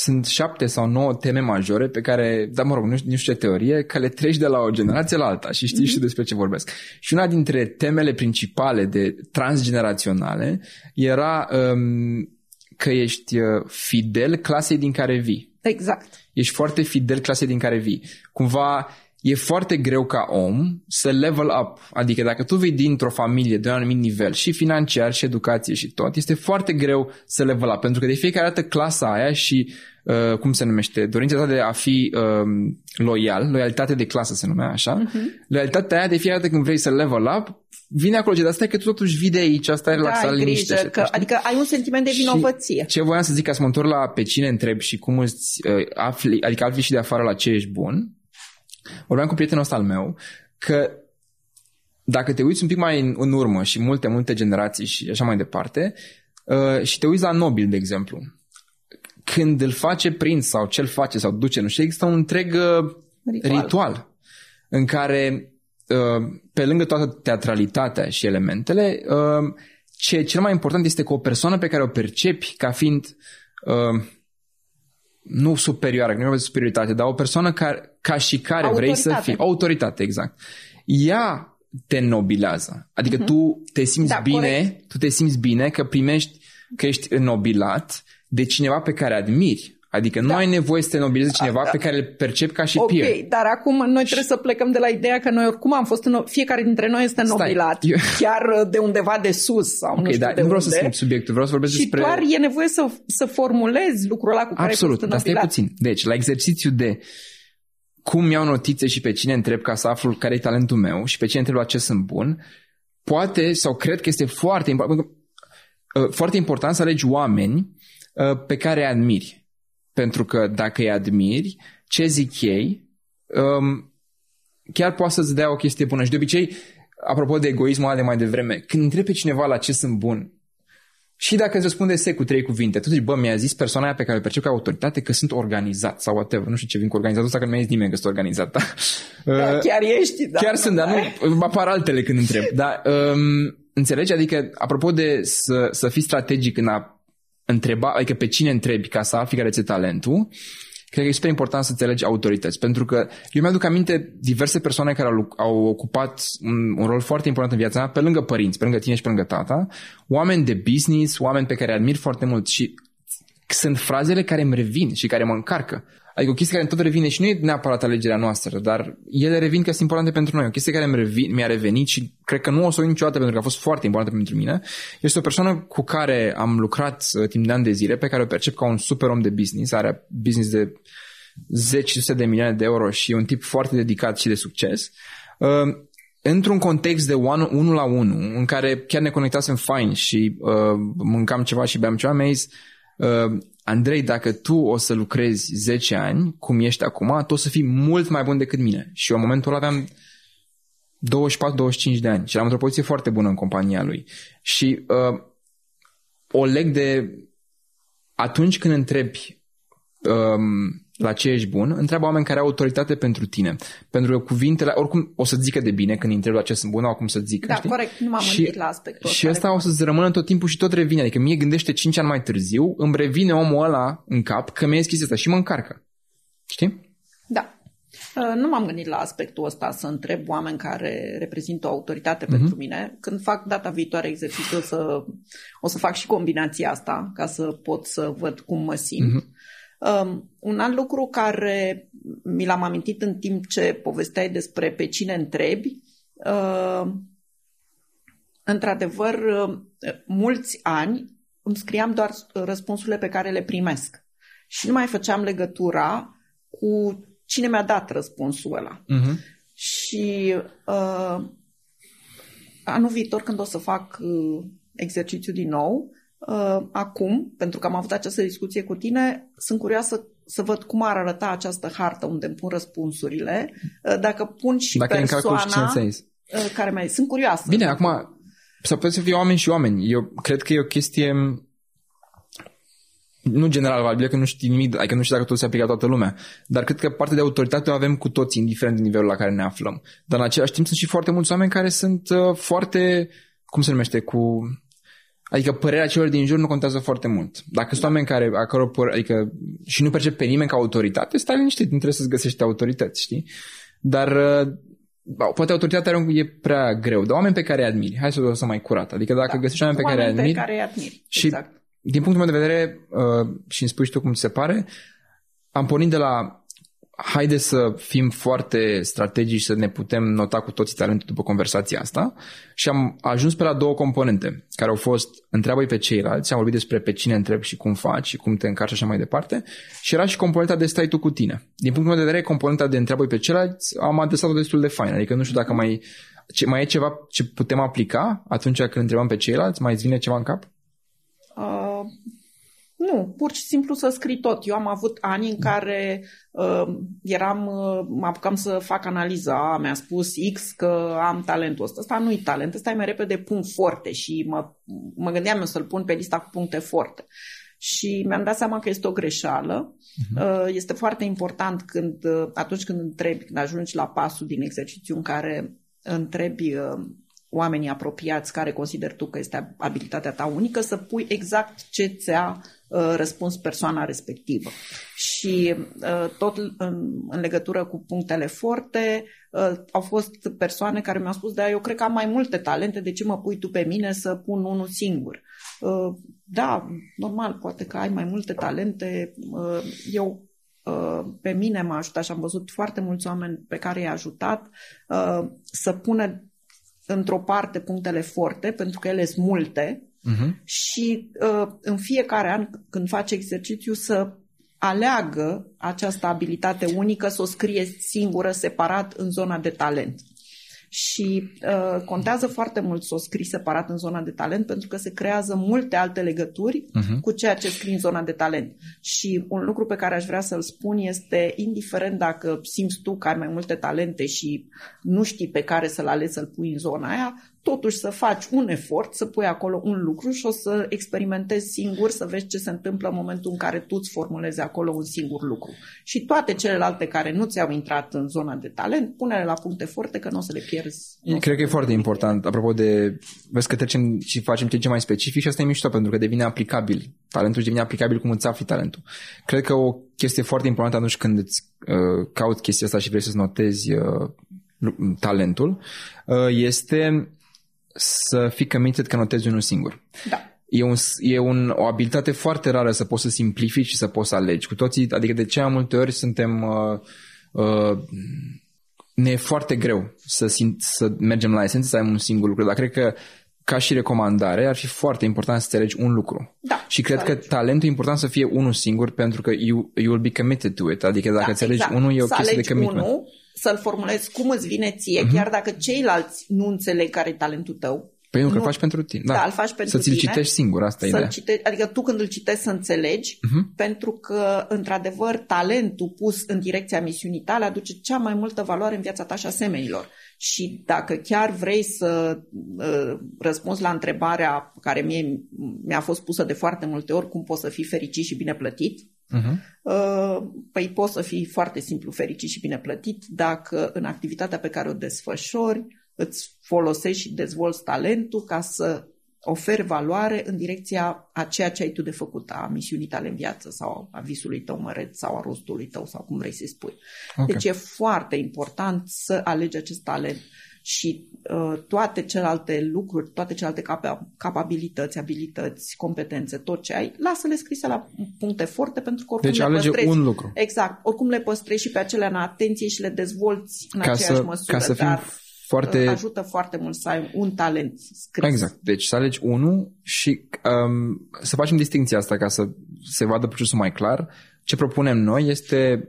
Sunt 7 sau 9 teme majore pe care, dar mă rog, nu știu ce teorie, că le treci de la o generație la alta și știi și despre ce vorbesc. Și una dintre temele principale de transgeneraționale era că ești fidel clasei din care vii. Exact. Ești foarte fidel clasei din care vii. Cumva e foarte greu ca om să level up. Adică dacă tu vii dintr-o familie de un anumit nivel și financiar și educație și tot, este foarte greu să level up. Pentru că de fiecare dată clasa aia și, cum se numește, dorința ta de a fi loial, loialitate de clasă se numea așa, loialitatea aia de fiecare dată când vrei să level up, vine acolo, dar asta e că tu totuși vii de aici, asta e relaxat, liniște. Adică ai un sentiment de vinovăție. Și ce voiam să zic, ca să mă întorc la pe cine întreb și cum îți afli, adică afli și de afară la ce ești bun. Vorbeam cu prietenul ăsta al meu că dacă te uiți un pic mai în urmă și multe generații și așa mai departe și te uiți la Nobel, de exemplu, când îl face prinț sau ce-l face sau duce, nu știu, există un întreg ritual în care, pe lângă toată teatralitatea și elementele, ce e cel mai important este că o persoană pe care o percepi ca fiind... nu superioară, nu e o superioritate, dar o persoană ca și care autoritate. Vrei să fii. Autoritate, exact. Ea te nobilează. Adică tu te simți corect. Tu te simți bine că primești, că ești înnobilat de cineva pe care admiri. Adică nu ai nevoie să te nobilezi cineva pe care îl percepi ca și peer. Ok, dar acum noi trebuie să plecăm de la ideea că noi oricum am fost, fiecare dintre noi este nobilat, chiar de undeva de sus sau nu știu de unde. Nu vreau să schimb subiectul, vreau să vorbesc despre... Și doar e nevoie să formulezi lucrul ăla cu care ai fost nobilat. Absolut, dar stai puțin. Deci, la exercițiu de cum iau notițe și pe cine întreb ca să aflu care e talentul meu și pe cine întreb la ce sunt bun, poate sau cred că este foarte important să alegi oameni pe care îi admiri. Pentru că dacă îi admiri, ce zic ei, chiar poate să-ți dea o chestie bună. Și de obicei, apropo de egoismul ăla de mai devreme, când întrebi pe cineva la ce sunt bun și dacă îți răspunde cu 3 cuvinte, tu zici, bă, mi-a zis persoana aia pe care o percep ca autoritate că sunt organizat sau whatever, nu știu ce vin cu organizatul ăsta, că nu mi-a zis nimeni că sunt organizat. Da, chiar ești. Da, chiar sunt, dar nu apar altele când întreb. Dar înțelegi? Adică, apropo de să fii strategic în a întreba, adică pe cine întrebi ca să afli care ți-e talentul, cred că e super important să înțelegi autorități. Pentru că eu mi-aduc aminte diverse persoane care au ocupat un rol foarte important în viața mea, pe lângă părinți, pe lângă tine și pe lângă tata, oameni de business, oameni pe care îi admir foarte mult și sunt frazele care îmi revin și care mă încarcă. Adică o chestie care tot revine și nu e neapărat alegerea noastră, dar ele revin că sunt importante pentru noi. O chestie care mi-a revenit și cred că nu o să o uit niciodată pentru că a fost foarte importantă pentru mine. Este o persoană cu care am lucrat timp de ani de zile, pe care o percep ca un super om de business. Are business de 10-100 de milioane de euro și e un tip foarte dedicat și de succes. Într-un context de 1 la 1, în care chiar ne conectasem fain și mâncam ceva și beam ceva, mi-a zis, Andrei, dacă tu o să lucrezi 10 ani, cum ești acum, tu o să fii mult mai bun decât mine. Și eu în momentul ăla aveam 24-25 de ani și l-am într-o poziție foarte bună în compania lui. Și o leg de atunci când întrebi la ce ești bun, întreabă oameni care au autoritate pentru tine. Pentru că cuvintele, oricum o să-ți zică de bine când întrebi la ce sunt bun, acum să-ți zică. Da, știi? Corect, nu m-am gândit la aspectul ăsta. Și asta o să-ți rămână tot timpul și tot revine. Adică mie gândește 5 ani mai târziu, îmi revine omul ăla în cap că mi-a schis asta și mă încarcă. Știi? Da. Nu m-am gândit la aspectul ăsta, să întreb oameni care reprezintă o autoritate pentru mine. Când fac data viitoare exercițiul, o să fac și combinația asta ca să pot să văd cum mă simt. Un alt lucru care mi l-am amintit în timp ce povesteai despre pe cine întrebi, într-adevăr, mulți ani îmi scriam doar răspunsurile pe care le primesc și nu mai făceam legătura cu cine mi-a dat răspunsul ăla. Și anul viitor, când o să fac exercițiu din nou, acum, pentru că am avut această discuție cu tine, sunt curioasă să văd cum ar arăta această hartă unde îmi pun răspunsurile, dacă pun și dacă persoana care mai... Sunt curioasă. Bine, acum, să puteți să fie oameni și oameni. Eu cred că e o chestie... nu general valabil, că nu știi nimic, adică nu știu dacă tot se aplică toată lumea, dar cred că parte de autoritate o avem cu toții, indiferent de nivelul la care ne aflăm. Dar în același timp sunt și foarte mulți oameni care sunt foarte, cum se numește, cu... Adică părerea celor din jur nu contează foarte mult. Dacă sunt oameni care, adică, și nu percep pe nimeni ca autoritate, stai liniștit, nu trebuie să-ți găsești autorități, știi? Dar poate autoritatea e prea greu, dar oameni pe care îi admiri, hai să o mai curat. Adică dacă găsești oameni pe care îi admiri și... Exact. Din punctul meu de vedere, și îmi spui și tu cum ți se pare, am pornit de la haide să fim foarte strategici, să ne putem nota cu toții talentul după conversația asta și am ajuns pe la două componente care au fost întreabă-i pe ceilalți, am vorbit despre pe cine întrebi și cum faci și cum te încarci și așa mai departe și era și componenta de stai tu cu tine. Din punctul meu de vedere, componenta de întreabă-i pe ceilalți am adresat-o destul de fain, adică nu știu dacă mai e ceva ce putem aplica atunci când întrebăm pe ceilalți, mai îți vine ceva în cap? Nu, pur și simplu să scrii tot. Eu am avut ani în care mă apucam să fac analiza. Mi-a spus X că am talentul ăsta. Asta nu-i talent, ăsta e mai repede punct forte și mă gândeam eu să-l pun pe lista cu puncte forte. Și mi-am dat seama că este o greșeală. Este foarte important atunci când întrebi, când ajungi la pasul din exercițiu în care întrebi oamenii apropiați care consideri tu că este abilitatea ta unică, să pui exact ce ți-a răspuns persoana respectivă. Și tot în legătură cu punctele forte, au fost persoane care mi-au spus, da, eu cred că am mai multe talente, de ce mă pui tu pe mine să pun unul singur? Da, normal, poate că ai mai multe talente. Eu pe mine m-a ajutat și am văzut foarte mulți oameni pe care i-a ajutat să pună într-o parte punctele forte, pentru că ele sunt multe și în fiecare an când face exercițiu să aleagă această abilitate unică, să o scrie singură, separat în zona de talent. Și contează foarte mult să o scrii separat în zona de talent, pentru că se creează multe alte legături cu ceea ce scrii în zona de talent. Și un lucru pe care aș vrea să-l spun este, indiferent dacă simți tu că ai mai multe talente și nu știi pe care să-l alegi să-l pui în zona aia, totuși să faci un efort, să pui acolo un lucru și o să experimentezi singur, să vezi ce se întâmplă în momentul în care tu îți formulezi acolo un singur lucru. Și toate celelalte care nu ți-au intrat în zona de talent, pune-le la puncte forte, că nu o să le pierzi. Cred că e foarte important. Apropo de, vezi că trecem și facem ce mai specific și asta e mișto, pentru că devine aplicabil. Talentul devine aplicabil cum îți afli talentul. Cred că o chestie foarte importantă atunci când îți cauți chestia asta și vrei să-ți notezi talentul, este să fii committed că notezi unul singur. Da. E o abilitate foarte rară să poți să simplifici și să poți să alegi. Cu toții, adică de cea multe ori suntem... ne e foarte greu să mergem la esență, să ai un singur lucru. Dar cred că, ca și recomandare, ar fi foarte important să-ți alegi un lucru. Da, și cred că talentul e important să fie unul singur, pentru că you will be committed to it. Adică dacă îți alegi unul, e o chestie de commitment. Unul, să-l formulezi cum îți vine ție, chiar dacă ceilalți nu înțeleg care e talentul tău. Păi nu, că îl faci pentru tine. Da, îl faci pentru să-ți-l citești singur, asta e ideea. Adică tu când îl citești să înțelegi, pentru că, într-adevăr, talentul pus în direcția misiunii tale aduce cea mai multă valoare în viața ta și a semenilor. Și dacă chiar vrei să răspunzi la întrebarea care mi-a fost pusă de foarte multe ori, cum poți să fii fericit și bine plătit? Păi poți să fii foarte simplu fericit și bine plătit dacă în activitatea pe care o desfășori îți folosești și dezvolți talentul ca să oferi valoare în direcția a ceea ce ai tu de făcut, a misiunii tale în viață sau a visului tău măreț sau a rostului tău sau cum vrei să-i spui. Okay. Deci e foarte important să alegi acest talent și toate celelalte lucruri, toate celelalte capabilități, abilități, competențe, tot ce ai, lasă-le scrise la puncte forte, pentru că oricum deci le păstrezi. Deci alege un lucru. Exact. Oricum le păstrezi și pe acelea în atenție și le dezvolți în aceeași măsură, dar foarte... ajută foarte mult să ai un talent scris. Exact. Deci să alegi unul și să facem distinția asta ca să se vadă procesul mai clar. Ce propunem noi este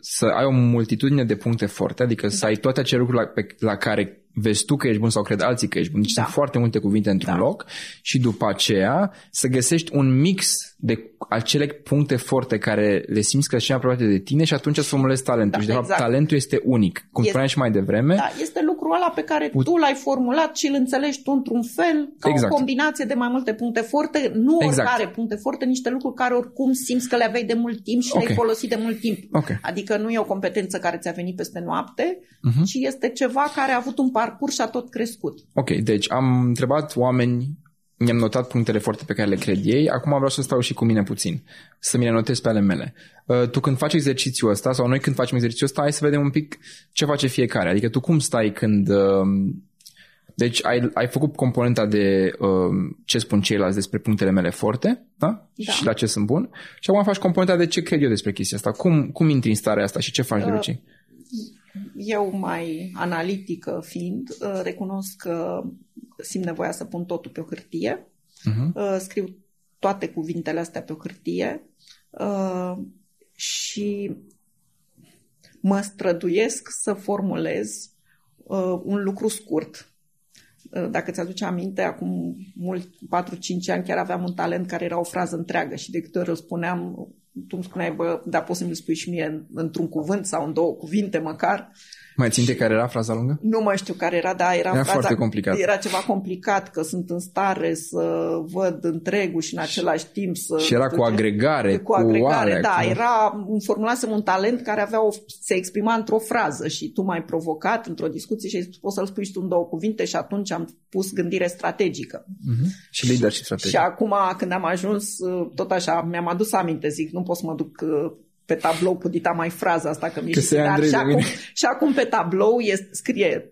să ai o multitudine de puncte forte, adică să ai toate acele lucruri la care vezi tu că ești bun sau cred alții că ești bun. Deci sunt foarte multe cuvinte într-un loc și după aceea să găsești un mix de acele puncte forte care le simți că sunt apropiate de tine și atunci îți formulezi talentul. Și de fapt talentul este unic. Cum spuneam și mai devreme. Da, este lucrul ăla pe care tu l-ai formulat și îl înțelegi tu într-un fel ca o combinație de mai multe puncte forte, nu oricare puncte forte, niște lucruri care oricum simți că le aveai de mult timp și le-ai folosit de mult timp. Adică nu e o competență care ți-a venit peste noapte, ci este ceva care a avut un parcurs și a tot crescut. Ok, deci am întrebat oameni, mi-am notat punctele forte pe care le cred ei, acum vreau să stau și cu mine puțin, să mi le notez pe ale mele. Tu când faci exercițiul ăsta, sau noi când facem exercițiul ăsta, hai să vedem un pic ce face fiecare. Adică tu cum stai când... Deci ai făcut componenta de ce spun ceilalți despre punctele mele forte, da? Și la ce sunt bun. Și acum faci componenta de ce cred eu despre chestia asta. Cum intri în starea asta și ce faci de obicei? Eu, mai analitică fiind, recunosc că simt nevoia să pun totul pe o hârtie. Scriu toate cuvintele astea pe o hârtie și mă străduiesc să formulez un lucru scurt. Dacă ți-aduce aminte, acum mult, 4-5 ani chiar aveam un talent care era o frază întreagă și de câte ori îl spuneam, tu îmi spuneai, bă, dar poți să-mi spui și mie într-un cuvânt sau în două cuvinte măcar. Mai ținte care era fraza lungă? Nu mai știu care era, dar era fraza, foarte complicat. Era ceva complicat, că sunt în stare să văd întregul și în același timp să... Și era cu agregare, da, cu... formulasem un talent care se exprima într-o frază și tu m-ai provocat într-o discuție și ai spus, poți să-l spui și tu în două cuvinte și atunci am pus gândire strategică. Și leadership strategic. Și acum când am ajuns, tot așa, mi-am adus aminte, zic, nu pot să mă duc... pe tablou putita mai fraza asta că mi-e și acum pe tablou scrie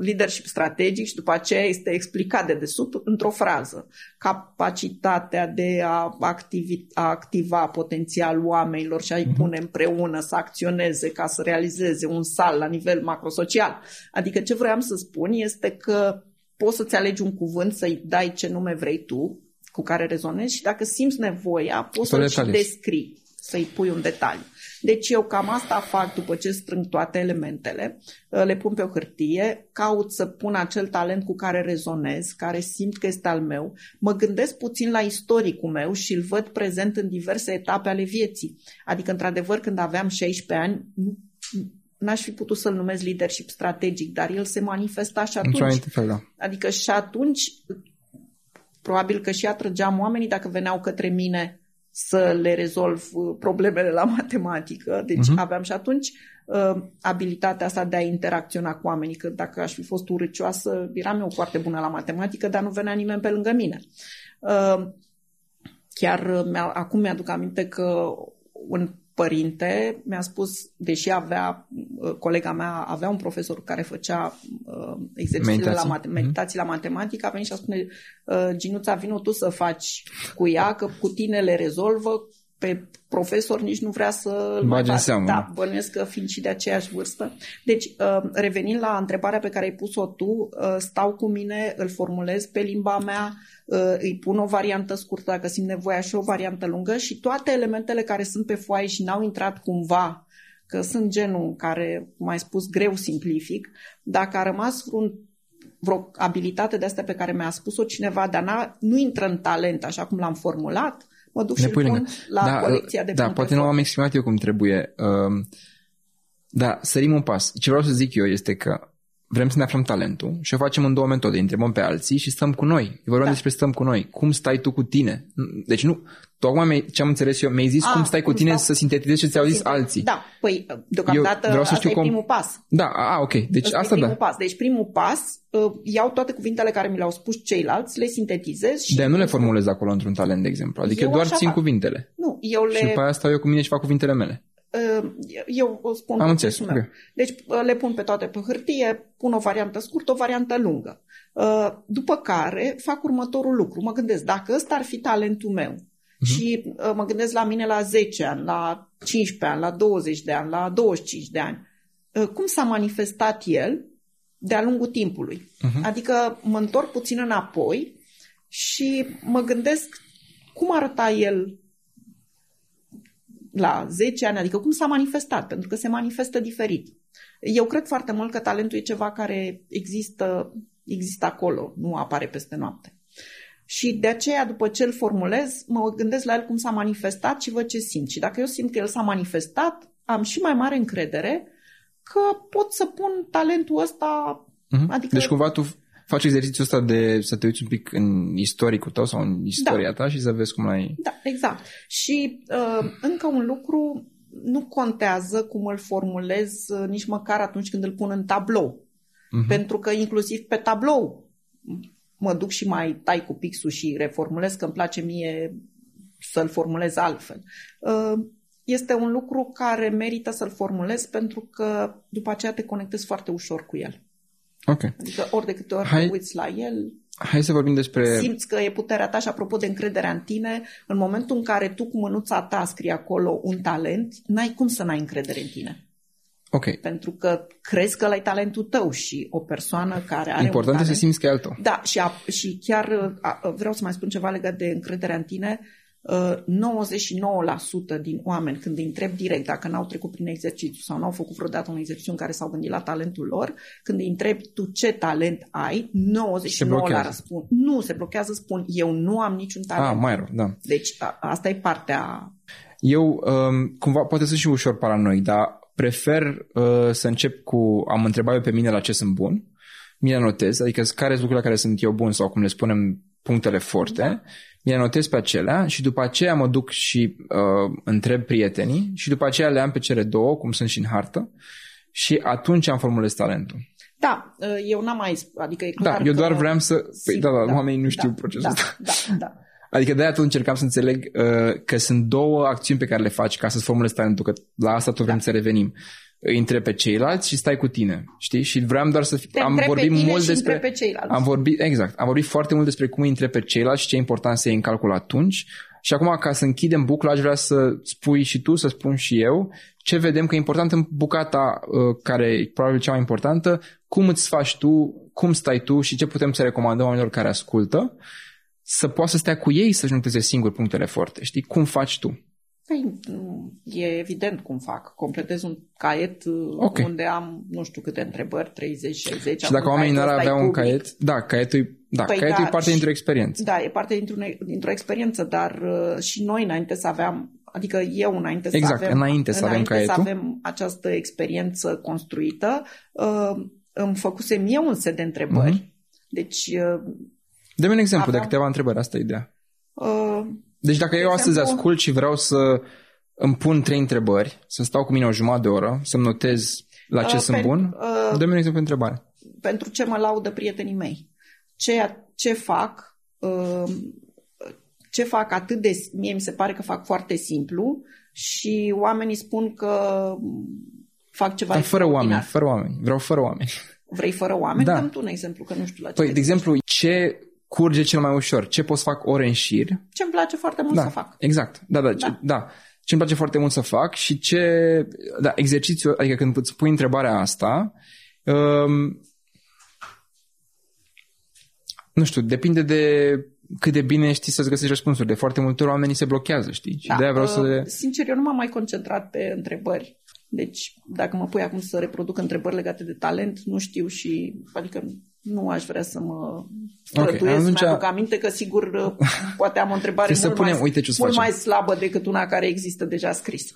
leadership strategic și după aceea este explicat de desubt într-o frază. Capacitatea de a activa potențialul oamenilor și a-i pune împreună să acționeze ca să realizeze un salt la nivel macrosocial. Adică ce vreau să spun este că poți să-ți alegi un cuvânt, să-i dai ce nume vrei tu, cu care rezonezi și dacă simți nevoia, poți să-l și descrii. Să-i pui un detaliu. Deci eu cam asta fac după ce strâng toate elementele, le pun pe o hârtie, caut să pun acel talent cu care rezonez, care simt că este al meu, mă gândesc puțin la istoricul meu și îl văd prezent în diverse etape ale vieții. Adică, într-adevăr, când aveam 16 ani, n-aș fi putut să-l numesc leadership strategic, dar el se manifesta și atunci. Adică și atunci, probabil că și atrăgeam oamenii dacă veneau către mine să le rezolv problemele la matematică. Deci aveam și atunci abilitatea asta de a interacționa cu oamenii, că dacă aș fi fost urâcioasă, eram eu foarte bună la matematică, dar nu venea nimeni pe lângă mine. Chiar acum mi-aduc aminte că un părinte mi-a spus, deși colega mea avea un profesor care făcea exercițiile meditații la matematică, a venit și a spune, Ginuța, vino tu să faci cu ea, că cu tine le rezolvă, pe profesor nici nu vrea să-l mai facă. Da, bănuiesc că fiind și de aceeași vârstă. Deci, revenind la întrebarea pe care ai pus-o tu, stau cu mine, îl formulez pe limba mea, îi pun o variantă scurtă dacă simt nevoia și o variantă lungă și toate elementele care sunt pe foaie și n-au intrat cumva, că sunt genul care, cum ai spus, greu simplific, dacă a rămas vreo abilitate de astea pe care mi-a spus-o cineva, dar nu intră în talent așa cum l-am formulat, mă duc și pun la colecția de puncte. Da, poate nu am exprimat eu cum trebuie. Dar sărim un pas. Ce vreau să zic eu este că vrem să ne aflăm talentul și o facem în două metode. Întrebăm pe alții și stăm cu noi. Vorbim despre stăm cu noi. Cum stai tu cu tine? Deci nu. Tocmai ce am înțeles eu, mi-ai zis cum stai cu tine să sintetizezi ce ți-au zis alții. Da. Păi, deocamdată asta e primul pas. Da, ok. Deci asta e primul pas. Deci primul pas, iau toate cuvintele care mi le-au spus ceilalți, le sintetizez și... Dar nu le formulez acolo într-un talent, de exemplu. Adică eu doar țin cuvintele. Nu, eu le... Și după aia stau eu cu mine și fac cuvintele mele. Eu o spun. Am înțeles. Okay. Deci le pun pe toate pe hârtie, pun o variantă scurtă, o variantă lungă. După care fac următorul lucru. Mă gândesc, dacă ăsta ar fi talentul meu și mă gândesc la mine la 10 ani, la 15 ani, la 20 de ani, la 25 de ani, cum s-a manifestat el de-a lungul timpului? Adică mă întorc puțin înapoi și mă gândesc cum arăta el la 10 ani, adică cum s-a manifestat, pentru că se manifestă diferit. Eu cred foarte mult că talentul e ceva care există acolo, nu apare peste noapte. Și de aceea, după ce îl formulez, mă gândesc la el cum s-a manifestat și văd ce simt. Și dacă eu simt că el s-a manifestat, am și mai mare încredere că pot să pun talentul ăsta. Adică... Deci cumva tu faci exercițiul ăsta de să te uiți un pic în istoricul tău sau în istoria ta și să vezi cum ai... Da, exact. Și încă un lucru, nu contează cum îl formulez nici măcar atunci când îl pun în tablou. Pentru că inclusiv pe tablou mă duc și mai tai cu pixul și reformulez, că îmi place mie să-l formulez altfel. Este un lucru care merită să-l formulez pentru că după aceea te conectezi foarte ușor cu el. Okay. Adică ori de câte ori te uiți la el, hai să vorbim despre... simți că e puterea ta. Și apropo de încrederea în tine, în momentul în care tu cu mânuța ta scrii acolo un talent, n-ai cum să n-ai încredere în tine. Okay. Pentru că crezi că ăla e talentul tău și o persoană care are... Important e să simți că e al tău. Da, și chiar vreau să mai spun ceva legat de încrederea în tine. 99% din oameni, când îi întreb direct dacă n-au trecut prin exercițiu sau n-au făcut vreodată un exercițiu în care s-au gândit la talentul lor, când îi întreb tu ce talent ai, 99% la răspund. Nu, se blochează, spun eu nu am niciun talent. Mai rău, da. Deci asta e partea... Eu cumva poate să și ușor paranoic, dar prefer să încep cu am întrebat eu pe mine la ce sunt bun, mi-le notez, adică care sunt lucrurile la care sunt eu bun sau cum le spunem punctele forte, mi-le notez pe acelea și după aceea mă duc și întreb prietenii și după aceea le am pe cele două, cum sunt și în hartă, și atunci am formulez talentul. Da, eu n-am mai... Adică e clar eu doar vreau să... Păi, oamenii nu știu procesul ăsta. Da. Adică de-aia tot încercam să înțeleg că sunt două acțiuni pe care le faci ca să-ți formulezi talentul, că la asta tot vrem să revenim. Îi întreb pe ceilalți și stai cu tine, știi? Și vreau doar să... Am vorbit mult despre... Pe ceilalți. Exact. Am vorbit foarte mult despre cum îi întreb pe ceilalți și ce e important să iei în calcul atunci. Și acum, ca să închidem bucla, aș vrea să spui și tu, să spun și eu, ce vedem că e important în bucata care e probabil cea mai importantă, cum îți faci tu, cum stai tu și ce putem să recomandăm oamenilor care ascultă, să poată să stea cu ei, să-și noteze singur punctele forte, știi? Cum faci tu? Păi, e evident cum fac. Completez un caiet unde am, nu știu câte întrebări, 30, 60. Și dacă oamenii n-ar avea un caiet, caietul e parte dintr-o experiență. Da, e parte dintr-o experiență, dar și noi înainte să aveam, adică eu înainte să avem această experiență construită, îmi făcusem eu un set de întrebări. Deci... Dă-mi un exemplu de câteva întrebări, asta e ideea. Deci dacă eu astăzi ascult și vreau să îmi pun 3 întrebări, să stau cu mine o jumătate de oră, să-mi notez la ce sunt bun, dă-mi un exemplu de întrebare. Pentru ce mă laudă prietenii mei? Ce fac atât de... Mie mi se pare că fac foarte simplu și oamenii spun că fac ceva... Dar fără oameni. Vreau fără oameni. Vrei fără oameni? Da. Dă-mi tu un exemplu, că nu știu la ce... Păi, de exemplu, ce... curge cel mai ușor. Ce pot să fac ore în șir? Ce îmi place foarte mult să fac. Exact. Ce îmi place foarte mult să fac și ce... Da, exercițiu, adică când îți pui întrebarea asta, nu știu, depinde de cât de bine știi să-ți găsești răspunsuri. De foarte multe ori oamenii se blochează, știi? Și de-aia vreau să... Sincer, eu nu m-am mai concentrat pe întrebări. Deci, dacă mă pui acum să reproduc întrebări legate de talent, nu știu și... Adică... Nu aș vrea să mă străduiesc, mi-aduc aminte că sigur poate am o întrebare mult mai slabă decât una care există deja scrisă.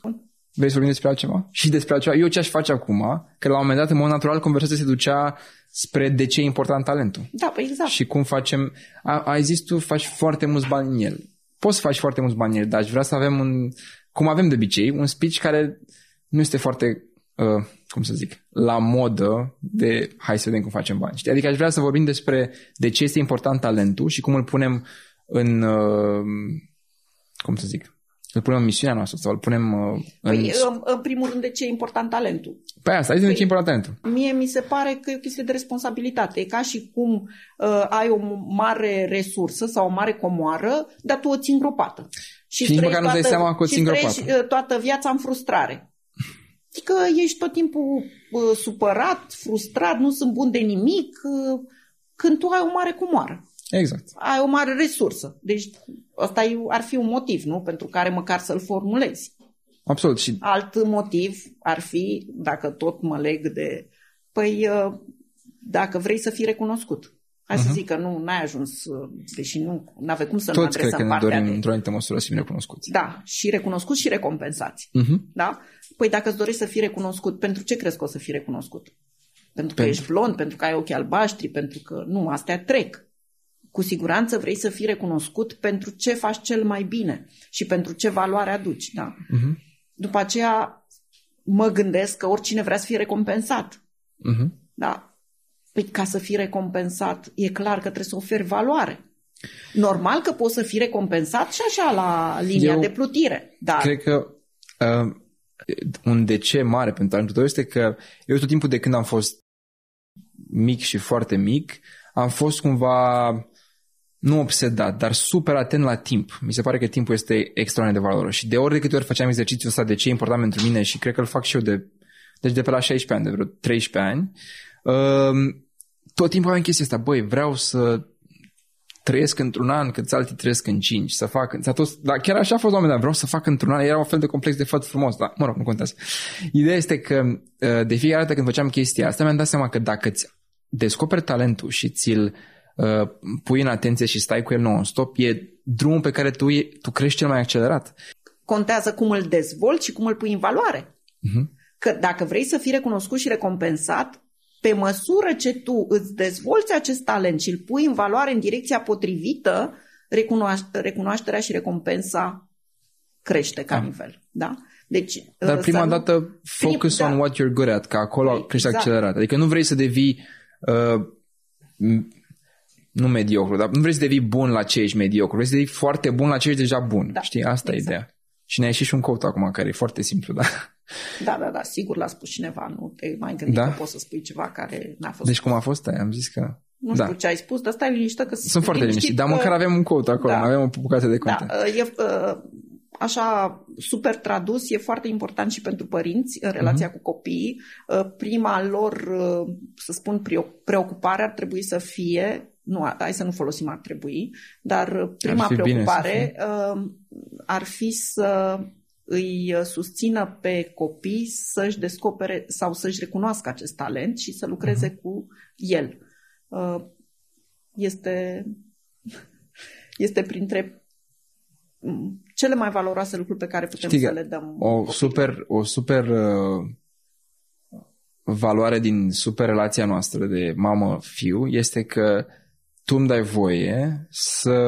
Vrei să vorbim despre altceva? Și despre altceva. Eu ce aș face acum, că la un moment dat, în mod natural, conversația se ducea spre de ce e important talentul. Da, păi exact. Și cum facem... Ai zis tu, faci foarte mulți bani în el. Poți să faci foarte mulți bani în el, dar aș vrea să avem un... Cum avem de obicei, un speech care nu este foarte... cum să zic, la modă de hai să vedem cum facem bani. Știi? Adică aș vrea să vorbim despre de ce este important talentul și cum îl punem în, cum să zic, îl punem în misiunea noastră sau îl punem în primul rând de ce e important talentul. Păi asta, hai să vedem ce e important talentul. Mie mi se pare că e o chestie de responsabilitate. E ca și cum ai o mare resursă sau o mare comoară, dar tu o ții îngropată. Și nici măcar nu dai seama că o ții îngropată. Și treci toată viața în frustrare. Adică ești tot timpul supărat, frustrat, nu sunt bun de nimic, când tu ai o mare comoară. Exact. Ai o mare resursă. Deci ăsta ar fi un motiv, nu? Pentru care măcar să-l formulezi. Absolut. Și... alt motiv ar fi, dacă tot mă leg de... Păi, dacă vrei să fii recunoscut. Hai să zic că nu ai ajuns, deși nu avem cum să nu adresăm partea de... Toți cred că ne dorim într-o anumită măsură să fim recunoscuți. Da, și recunoscuți și recompensați. Da? Păi dacă îți dorești să fii recunoscut, pentru ce crezi că o să fii recunoscut? Pentru că ești blond, pentru că ai ochii albaștri, pentru că... Nu, astea trec. Cu siguranță vrei să fii recunoscut pentru ce faci cel mai bine și pentru ce valoare aduci. Da? După aceea mă gândesc că oricine vrea să fie recompensat. Da? Păi ca să fii recompensat, e clar că trebuie să oferi valoare. Normal că poți să fii recompensat și așa la linia de plutire. Dar... Cred că un de ce mare pentru talentul tău este că eu tot timpul de când am fost mic și foarte mic, am fost cumva, nu obsedat, dar super atent la timp. Mi se pare că timpul este extraordinar de valoros. Și de ori de câte ori făceam exercițiul ăsta de ce e important pentru mine și cred că îl fac și eu de pe la 16 ani, de vreo 13 ani, tot timpul aveam chestia asta, băi, vreau să trăiesc într-un an cât alții trăiesc în 5, să fac, dar chiar așa a fost la un moment dat, vreau să fac într-un an, era un fel de complex de făt frumos, dar mă rog, nu contează. Ideea este că de fiecare dată când făceam chestia asta, mi-am dat seama că dacă îți descoperi talentul și ți-l pui în atenție și stai cu el non-stop, e drumul pe care tu crești cel mai accelerat. Contează cum îl dezvolți și cum îl pui în valoare. Că dacă vrei să fii recunoscut și recompensat, pe măsură ce tu îți dezvolți acest talent și îl pui în valoare în direcția potrivită, recunoașterea și recompensa crește ca nivel. Da? Deci, dar prima dată focus on what you're good at, că acolo crește accelerat. Adică nu vrei să devii nu mediocru, dar nu vrei să devii bun la ce ești mediocru, vrei să devii foarte bun la ce ești deja bun. Da. Știi? Asta e ideea. Și ne-a ieșit și un quote acum care e foarte simplu, da? Da, sigur l-a spus cineva, nu te mai gândi că poți să spui ceva care n-a fost. Deci cum a fost aia? Am zis că... Nu știu ce ai spus, dar stai liniștit că... Sunt foarte liniștit, dar măcar avem un quote acolo, avem o bucată de conte. Da, e, așa super tradus, e foarte important și pentru părinți în relația cu copiii. Prima lor, să spun, preocupare ar trebui să fie... Nu, hai să nu folosim ar trebui, dar prima preocupare ar fi să îi susțină pe copii să-și descopere sau să-și recunoască acest talent și să lucreze cu el. Este printre cele mai valoroase lucruri pe care putem să le dăm. O super valoare din super relația noastră de mamă-fiu este că tu îmi dai voie să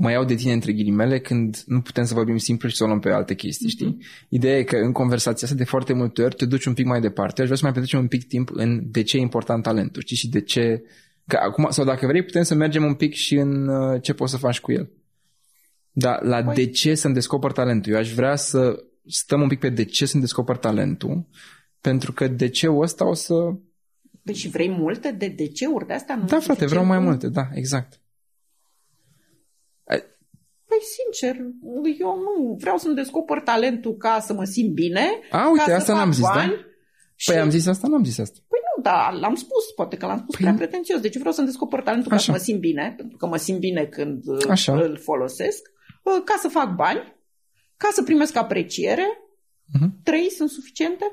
mă iau de tine între ghilimele când nu putem să vorbim simplu și să o luăm pe alte chestii, știi? Ideea e că în conversația asta de foarte multe ori te duci un pic mai departe. Aș vrea să mai petrecem un pic timp în de ce e important talentul, știi? Și de ce... Că acum, sau dacă vrei, putem să mergem un pic și în ce poți să faci cu el. Dar la de ce să-mi descopăr talentul. Eu aș vrea să stăm un pic pe de ce să-mi descopăr talentul, pentru că de ce ăsta o să... Păi și vrei multe de DC-uri de astea? Nu da, frate, vreau mai multe, da, exact. Păi sincer, eu nu vreau să-mi descopăr talentul ca să mă simt bine, uite, ca asta să fac zis, bani. Da? Păi și... am zis asta, n-am zis asta. Păi nu, dar l-am spus, poate că l-am spus prea pretențios. Deci vreau să-mi descopăr talentul ca să mă simt bine, pentru că mă simt bine când îl folosesc, ca să fac bani, ca să primesc apreciere, trei sunt suficiente.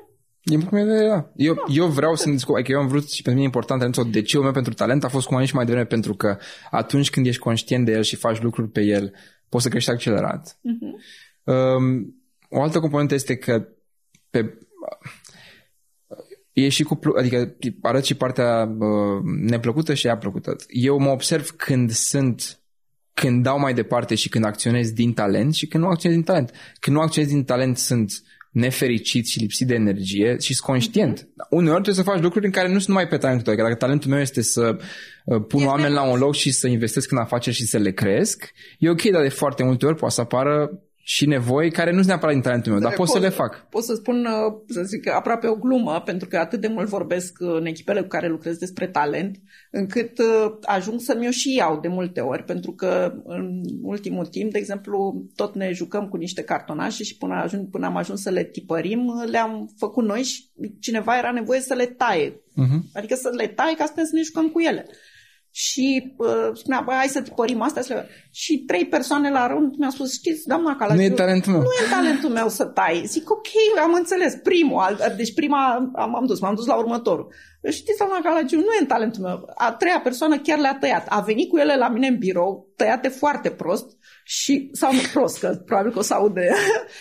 Eu vreau să-mi descopăr, că eu am vrut și pentru mine important talentul, de ce meu pentru talent a fost cum am nici mai devreme, pentru că atunci când ești conștient de el și faci lucruri pe el, poți să crești accelerat. O altă componentă este că e și cu, adică arăt și partea neplăcută și ea plăcută. Eu mă observ când dau mai departe și când acționez din talent și când nu acționez din talent. Când nu acționez din talent sunt nefericit și lipsit de energie și conștient. Mm-hmm. Uneori trebuie să faci lucruri în care nu sunt numai pe talentul tău. Dacă talentul meu este să pun oameni la un loc și să investesc în afaceri și să le cresc, e ok, dar de foarte multe ori poate să apară și nevoi care nu sunt neapărat din talentul meu, dar pot să le fac. Pot să spun, să zic, aproape o glumă, pentru că atât de mult vorbesc în echipele cu care lucrez despre talent, încât ajung să-mi eu și iau de multe ori, pentru că în ultimul timp, de exemplu, tot ne jucăm cu niște cartonașe și până am ajuns să le tipărim, le-am făcut noi și cineva era nevoie să le taie. Uh-huh. Adică să le taie ca să ne jucăm cu ele. Și spunea, băi, hai să tipărim astea. Și 3 persoane la rând mi-au spus, știți, doamna Calaciu, nu e talentul meu să tai. Zic, ok, am înțeles, m-am dus la următorul. Știți, doamna Calaciu, nu e talentul meu. A treia persoană chiar le-a tăiat. A venit cu ele la mine în birou, tăiate foarte prost, că probabil că o să aude.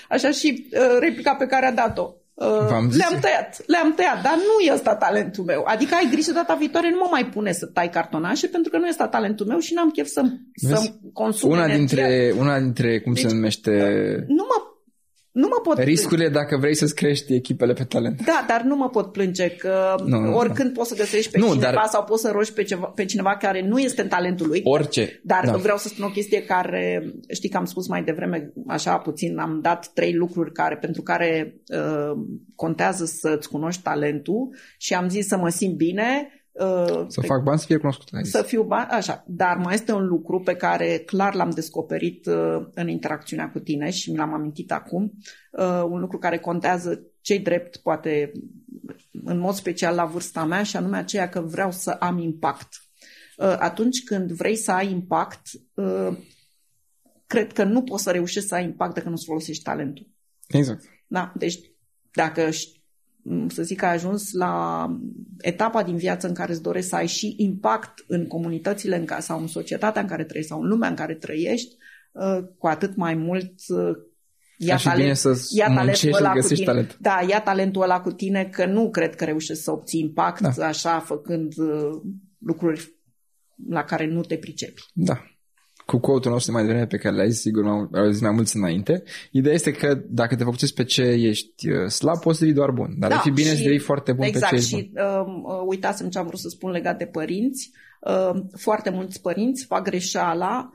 Așa și replica pe care a dat-o. Le-am tăiat, dar nu e ăsta talentul meu. Adică ai grijă, data viitoare nu mă mai pune să tai cartonașe, pentru că nu e ăsta talentul meu și n-am chef să consum una dintre cum deci, se numește, nu mă pot riscurile plânge. Dacă vrei să-ți crești echipele pe talent. Da, dar nu mă pot plânge că oricând poți să găsești pe cineva sau poți să rogi pe cineva care nu este în talentul lui. Orice. Dar vreau să spun o chestie care, știi că am spus mai devreme, așa puțin, am dat 3 lucruri pentru care contează să-ți cunoști talentul și am zis să mă simt bine. Să fac bani, să fie cunoscut. Să fiu bani, așa. Dar mai este un lucru pe care clar l-am descoperit în interacțiunea cu tine și mi l-am amintit acum. Un lucru care contează ce-i drept, poate în mod special la vârsta mea, și anume aceea că vreau să am impact. Atunci când vrei să ai impact, cred că nu poți să reușești să ai impact dacă nu-ți folosești talentul. Exact. Da, deci dacă ai ajuns la etapa din viață în care îți dorești să ai și impact în comunitățile sau în societatea în care trăiești sau în lumea în care trăiești, cu atât mai mult ia talentul ăla cu tine. Da, ia talentul ăla cu tine, că nu cred că reușești să obții impact așa făcând lucruri la care nu te pricepi. Da. Cu quote-ul nostru mai devreme pe care l-ai zis, sigur l-au zis mai mulți înainte, ideea este că dacă te focusezi pe ce ești slab, poți să devii doar bun. Dar ar fi bine să devii foarte bun pe ce ești bun. Exact, și uitasem ce am vrut să spun legat de părinți. Foarte mulți părinți fac greșeala,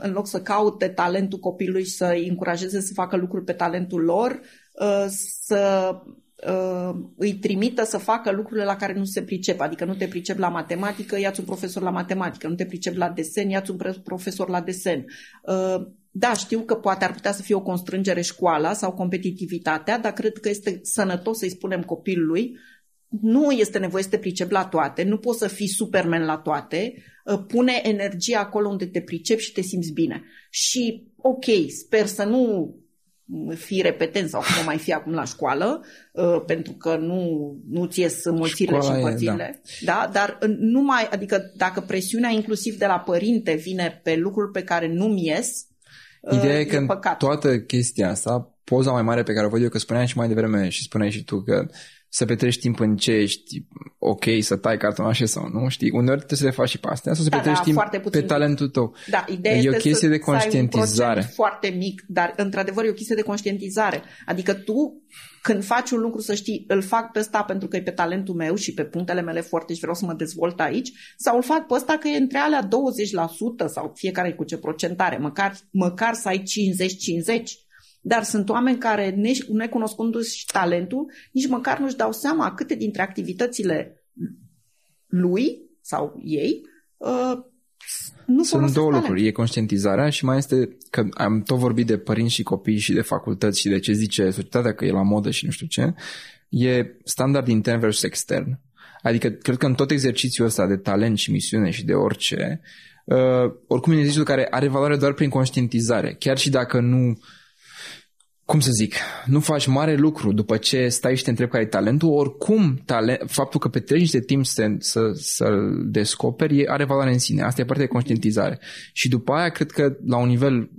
în loc să caute talentul copilului și să-i încurajeze să facă lucruri pe talentul lor, să îi trimită să facă lucrurile la care nu se pricep. Adică nu te pricep la matematică, ia-ți un profesor la matematică. Nu te pricep la desen, ia-ți un profesor la desen. Da, știu că poate ar putea să fie o constrângere școala sau competitivitatea, dar cred că este sănătos să-i spunem copilului: nu este nevoie să te pricepi la toate, nu poți să fii Superman la toate, pune energia acolo unde te pricepi și te simți bine. Și ok, sper să nu fi repetent sau cum mai fi acum la școală, pentru că nu-ți ies mulțirile și împărțirile. Da. Dar numai, adică dacă presiunea inclusiv de la părinte vine pe lucruri pe care nu-mi ies, ideea e că în toată chestia asta, poza mai mare pe care o văd eu, că spuneam și mai devreme și spuneai și tu, că să petrești timp în ce ești ok, să tai cartonașe sau nu, știi? Uneori trebuie să le faci și pe astea, sau să petrești timp pe talentul tău. Da, ideea e o chestie de conștientizare. Să ai un foarte mic, dar într-adevăr e o chestie de conștientizare. Adică tu, când faci un lucru, să știi, îl fac pe ăsta pentru că e pe talentul meu și pe punctele mele forte și vreau să mă dezvolt aici, sau îl fac pe ăsta că e între alea 20% sau fiecare cu ce procentare, măcar să ai 50-50%. Dar sunt oameni care, necunoscându-și talentul, nici măcar nu-și dau seama câte dintre activitățile lui sau ei nu folosesc talent. Sunt două lucruri. E conștientizarea și mai este că am tot vorbit de părinți și copii și de facultăți și de ce zice societatea că e la modă și nu știu ce. E standard intern versus extern. Adică cred că în tot exercițiul ăsta de talent și misiune și de orice, oricum e un exercițiu care are valoare doar prin conștientizare. Chiar și dacă nu cum să zic, nu faci mare lucru după ce stai și te întrebi care e talentul, oricum faptul că petreci niște timp să-l descoperi are valoare în sine. Asta e partea de conștientizare. Și după aia, cred că la un nivel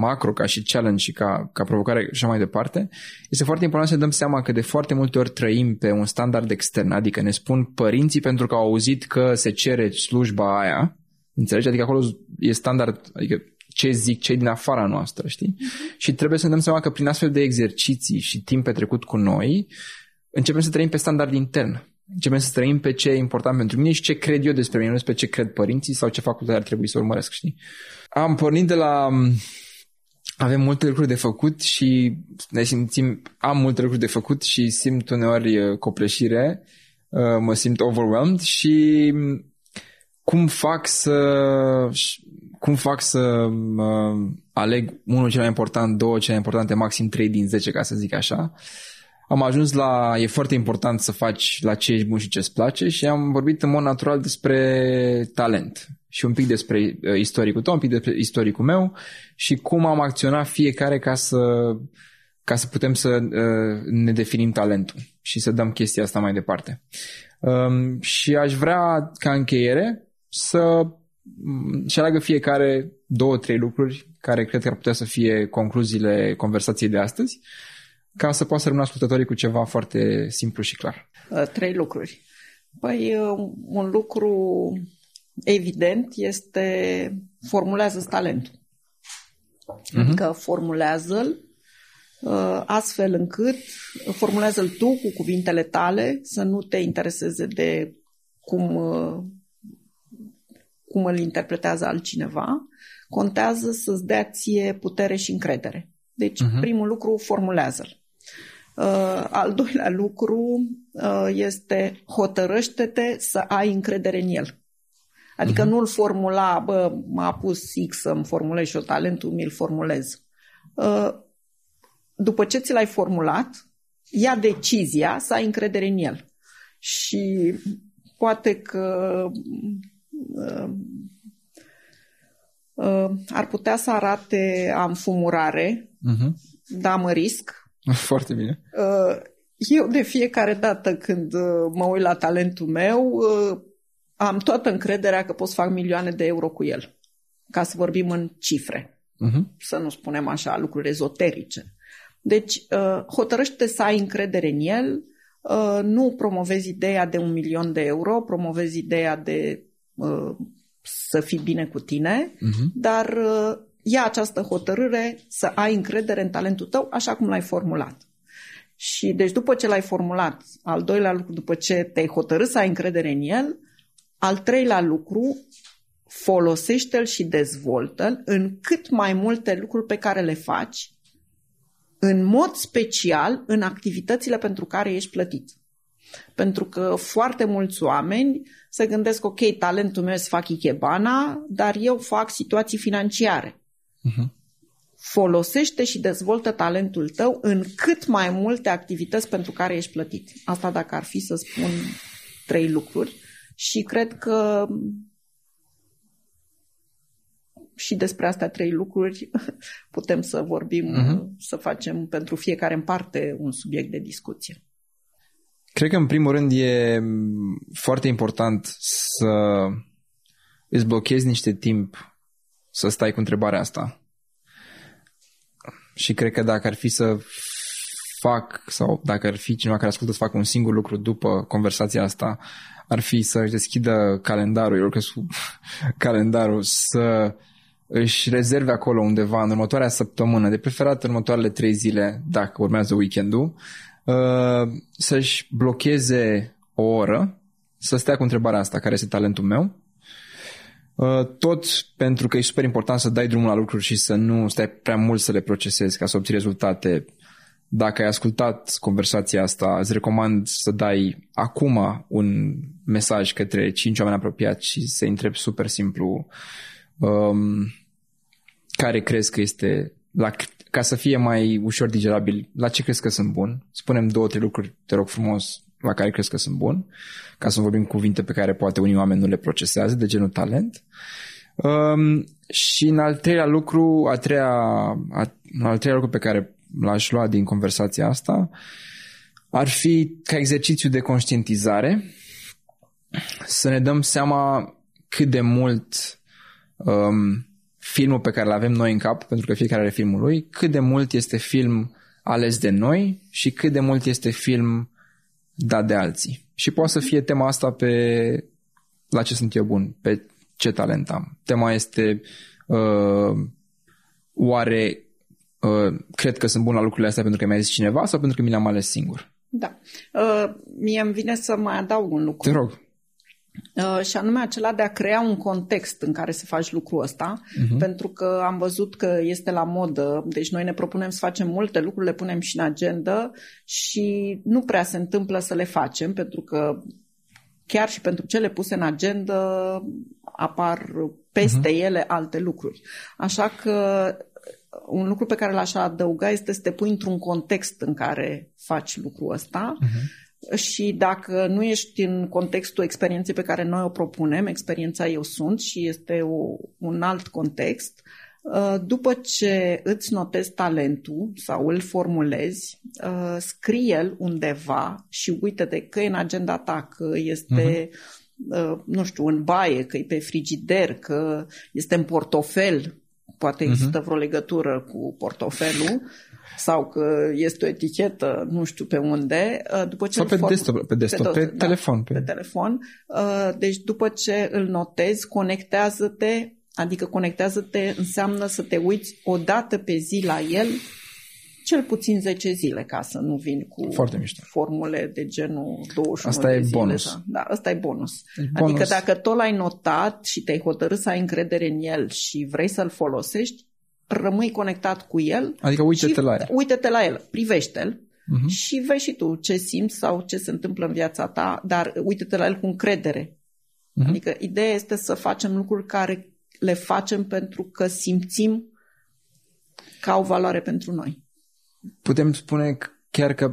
macro, ca și challenge și ca provocare și așa mai departe, este foarte important să ne dăm seama că de foarte multe ori trăim pe un standard extern, adică ne spun părinții pentru că au auzit că se cere slujba aia, înțelegi? Adică acolo e standard, adică ce zic cei din afara noastră, știi? Și trebuie să ne dăm seama că prin astfel de exerciții și timp petrecut cu noi, începem să trăim pe standard intern. Începem să trăim pe ce e important pentru mine și ce cred eu despre mine, nu despre ce cred părinții sau ce facultate ar trebui să urmăresc, știi? Am pornit de la... Avem multe lucruri de făcut și ne simțim... Am multe lucruri de făcut și simt uneori copleșire, mă simt overwhelmed și... Cum fac să aleg unul cel mai important, două cele mai importante, maxim 3 din 10, ca să zic așa. Am ajuns la, e foarte important să faci la ce ești bun și ce-ți place și am vorbit în mod natural despre talent și un pic despre istoricul tău, un pic despre istoricul meu și cum am acționat fiecare ca să putem să ne definim talentul și să dăm chestia asta mai departe. Și aș vrea ca încheiere să aleagă fiecare 2-3 lucruri care cred că ar putea să fie concluziile conversației de astăzi, ca să poată să rămână ascultătorii cu ceva foarte simplu și clar. 3 lucruri. Păi, un lucru evident este formulează-ți talentul. Adică formulează-l astfel încât formulează-l tu cu cuvintele tale, să nu te intereseze de cum îl interpretează altcineva. Contează să-ți dea ție putere și încredere. Deci, primul lucru, formulează-l. Al doilea lucru este hotărăște-te să ai încredere în el. Adică nu-l formula, bă, m-a pus X să-mi formulez și eu talentul, mi-l formulez. După ce ți l-ai formulat, ia decizia să ai încredere în el. Și poate că ar putea să arate am fumurare, dar mă risc. Foarte bine. Eu de fiecare dată când mă uit la talentul meu, am toată încrederea că pot să fac milioane de euro cu el. Ca să vorbim în cifre. Să nu spunem așa lucruri ezoterice. Deci hotărăște să ai încredere în el, nu promovezi ideea de 1.000.000 de euro, promovezi ideea de să fii bine cu tine, dar ia această hotărâre să ai încredere în talentul tău așa cum l-ai formulat. Și deci după ce l-ai formulat, al doilea lucru, după ce te-ai hotărât să ai încredere în el, al treilea lucru, folosește-l și dezvoltă-l în cât mai multe lucruri pe care le faci, în mod special în activitățile pentru care ești plătit. Pentru că foarte mulți oameni se gândesc, ok, talentul meu e să fac ikebana, dar eu fac situații financiare. Folosește și dezvoltă talentul tău în cât mai multe activități pentru care ești plătit. Asta dacă ar fi să spun 3 lucruri. Și cred că și despre astea 3 lucruri putem să vorbim, să facem pentru fiecare în parte un subiect de discuție. Cred că în primul rând e foarte important să îți blochezi niște timp să stai cu întrebarea asta. Și cred că dacă ar fi să fac sau dacă ar fi cineva care ascultă să facă un singur lucru după conversația asta, ar fi să își deschidă calendarul, eu lucrez cu calendarul, să își rezerve acolo undeva în următoarea săptămână, de preferat în următoarele 3 zile, dacă urmează weekendul, să-și blocheze o oră, să stea cu întrebarea asta, care este talentul meu, tot pentru că e super important să dai drumul la lucruri și să nu stai prea mult să le procesezi ca să obții rezultate. Dacă ai ascultat conversația asta, îți recomand să dai acum un mesaj către 5 oameni apropiați și să-i întrebi super simplu care crezi că este, ca să fie mai ușor digerabil, la ce crezi că sunt bun. Spune-mi 2-3 lucruri, te rog frumos, la care crezi că sunt bun, ca să vorbim cuvinte pe care poate unii oameni nu le procesează, de genul talent. Și în al treilea lucru pe care l-aș lua din conversația asta ar fi ca exercițiu de conștientizare să ne dăm seama cât de mult filmul pe care îl avem noi în cap, pentru că fiecare are filmul lui, cât de mult este film ales de noi și cât de mult este film dat de alții. Și poate să fie tema asta pe la ce sunt eu bun, pe ce talent am. Tema este oare cred că sunt bun la lucrurile astea pentru că mi-a zis cineva sau pentru că mi le-am ales singur? Da. Mie îmi vine să mai adaug un lucru. Te rog. Și anume acela de a crea un context în care să faci lucrul ăsta, pentru că am văzut că este la modă, deci noi ne propunem să facem multe lucruri, le punem și în agenda și nu prea se întâmplă să le facem, pentru că chiar și pentru cele puse în agenda apar peste ele alte lucruri. Așa că un lucru pe care l-aș adăuga este să te pui într-un context în care faci lucrul ăsta. Și dacă nu ești în contextul experienței pe care noi o propunem, experiența eu sunt și este un alt context, după ce îți notezi talentul sau îl formulezi, scrie-l undeva și uite-te că e în agenda ta, că este, nu știu, în baie, că e pe frigider, că este în portofel, poate există vreo legătură cu portofelul, sau că este o etichetă, nu știu pe unde, după ce sau pe telefon. Deci după ce îl notezi, conectează-te, adică conectează-te înseamnă să te uiți o dată pe zi la el, cel puțin 10 zile, ca să nu vin cu formule de genul 21 asta de zile. Asta e bonus. Da, asta e bonus. Adică dacă tot l-ai notat și te-ai hotărât să ai încredere în el și vrei să-l folosești, rămâi conectat cu el. Adică uite-te la el. Uite-te la el, privește-l și vezi și tu ce simți sau ce se întâmplă în viața ta, dar uite-te la el cu încredere. Adică ideea este să facem lucruri care le facem pentru că simțim că au valoare pentru noi. Putem spune chiar că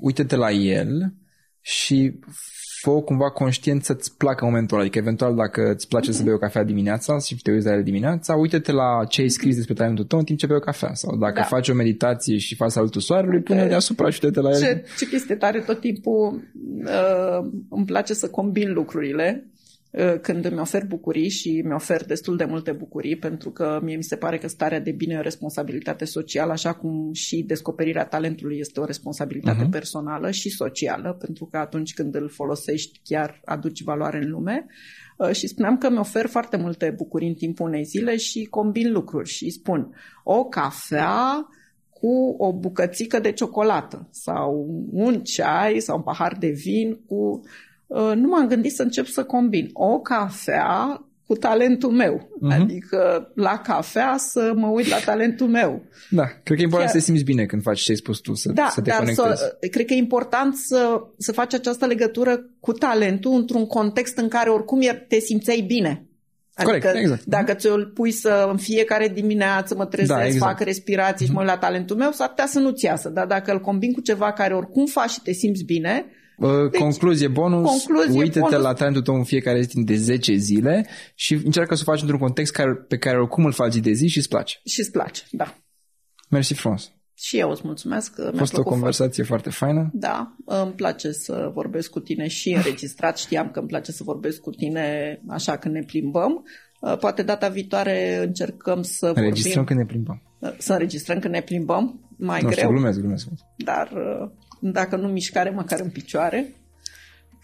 uite-te la el și fă cumva conștient să-ți placă momentul ăla. Adică eventual dacă îți place să bei o cafea dimineața și te uiți la el dimineața, uite-te la ce ai scris despre talentul tău în timp ce bei o cafea. Sau dacă faci o meditație și faci salutul soarelui, pune-l deasupra și uite-te la el. Ce chestie tare, tot timpul îmi place să combin lucrurile. Când îmi ofer bucurii și îmi ofer destul de multe bucurii, pentru că mie mi se pare că starea de bine e o responsabilitate socială, așa cum și descoperirea talentului este o responsabilitate personală și socială, pentru că atunci când îl folosești chiar aduci valoare în lume. Și spuneam că îmi ofer foarte multe bucurii în timpul unei zile și combin lucruri și spun o cafea cu o bucățică de ciocolată sau un ceai sau un pahar de vin cu... Nu m-am gândit să încep să combin o cafea cu talentul meu. Adică la cafea să mă uit la talentul meu. Da, cred că e important să te simți bine când faci ce ai spus tu, să te conectezi. Cred că e important să faci această legătură cu talentul într-un context în care oricum te simțeai bine. Adică corect, exact. Dacă ți-l pui să în fiecare dimineață mă trezesc, fac respirații și mă uit la talentul meu, s-ar putea să nu-ți iasă. Dar dacă îl combin cu ceva care oricum faci și te simți bine... Deci, concluzie bonus, uite-te la talentul tău în fiecare zi de 10 zile și încearcă să o faci într-un context pe care oricum îl faci de zi și îți place. Și îți place, da. Mersi frumos. Și eu îți mulțumesc. A fost o conversație foarte faină. Da, îmi place să vorbesc cu tine și înregistrat. Știam că îmi place să vorbesc cu tine așa când ne plimbăm. Poate data viitoare încercăm să înregistrăm când ne plimbăm. Să înregistrăm când ne plimbăm, mai greu. Nu știu, glumesc. Dar... dacă nu mișcare, măcar în picioare,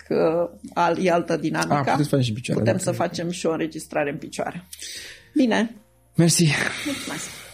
că e altă dinamică. Putem să facem și o înregistrare în picioare. Bine. Mersi. Mulțumesc.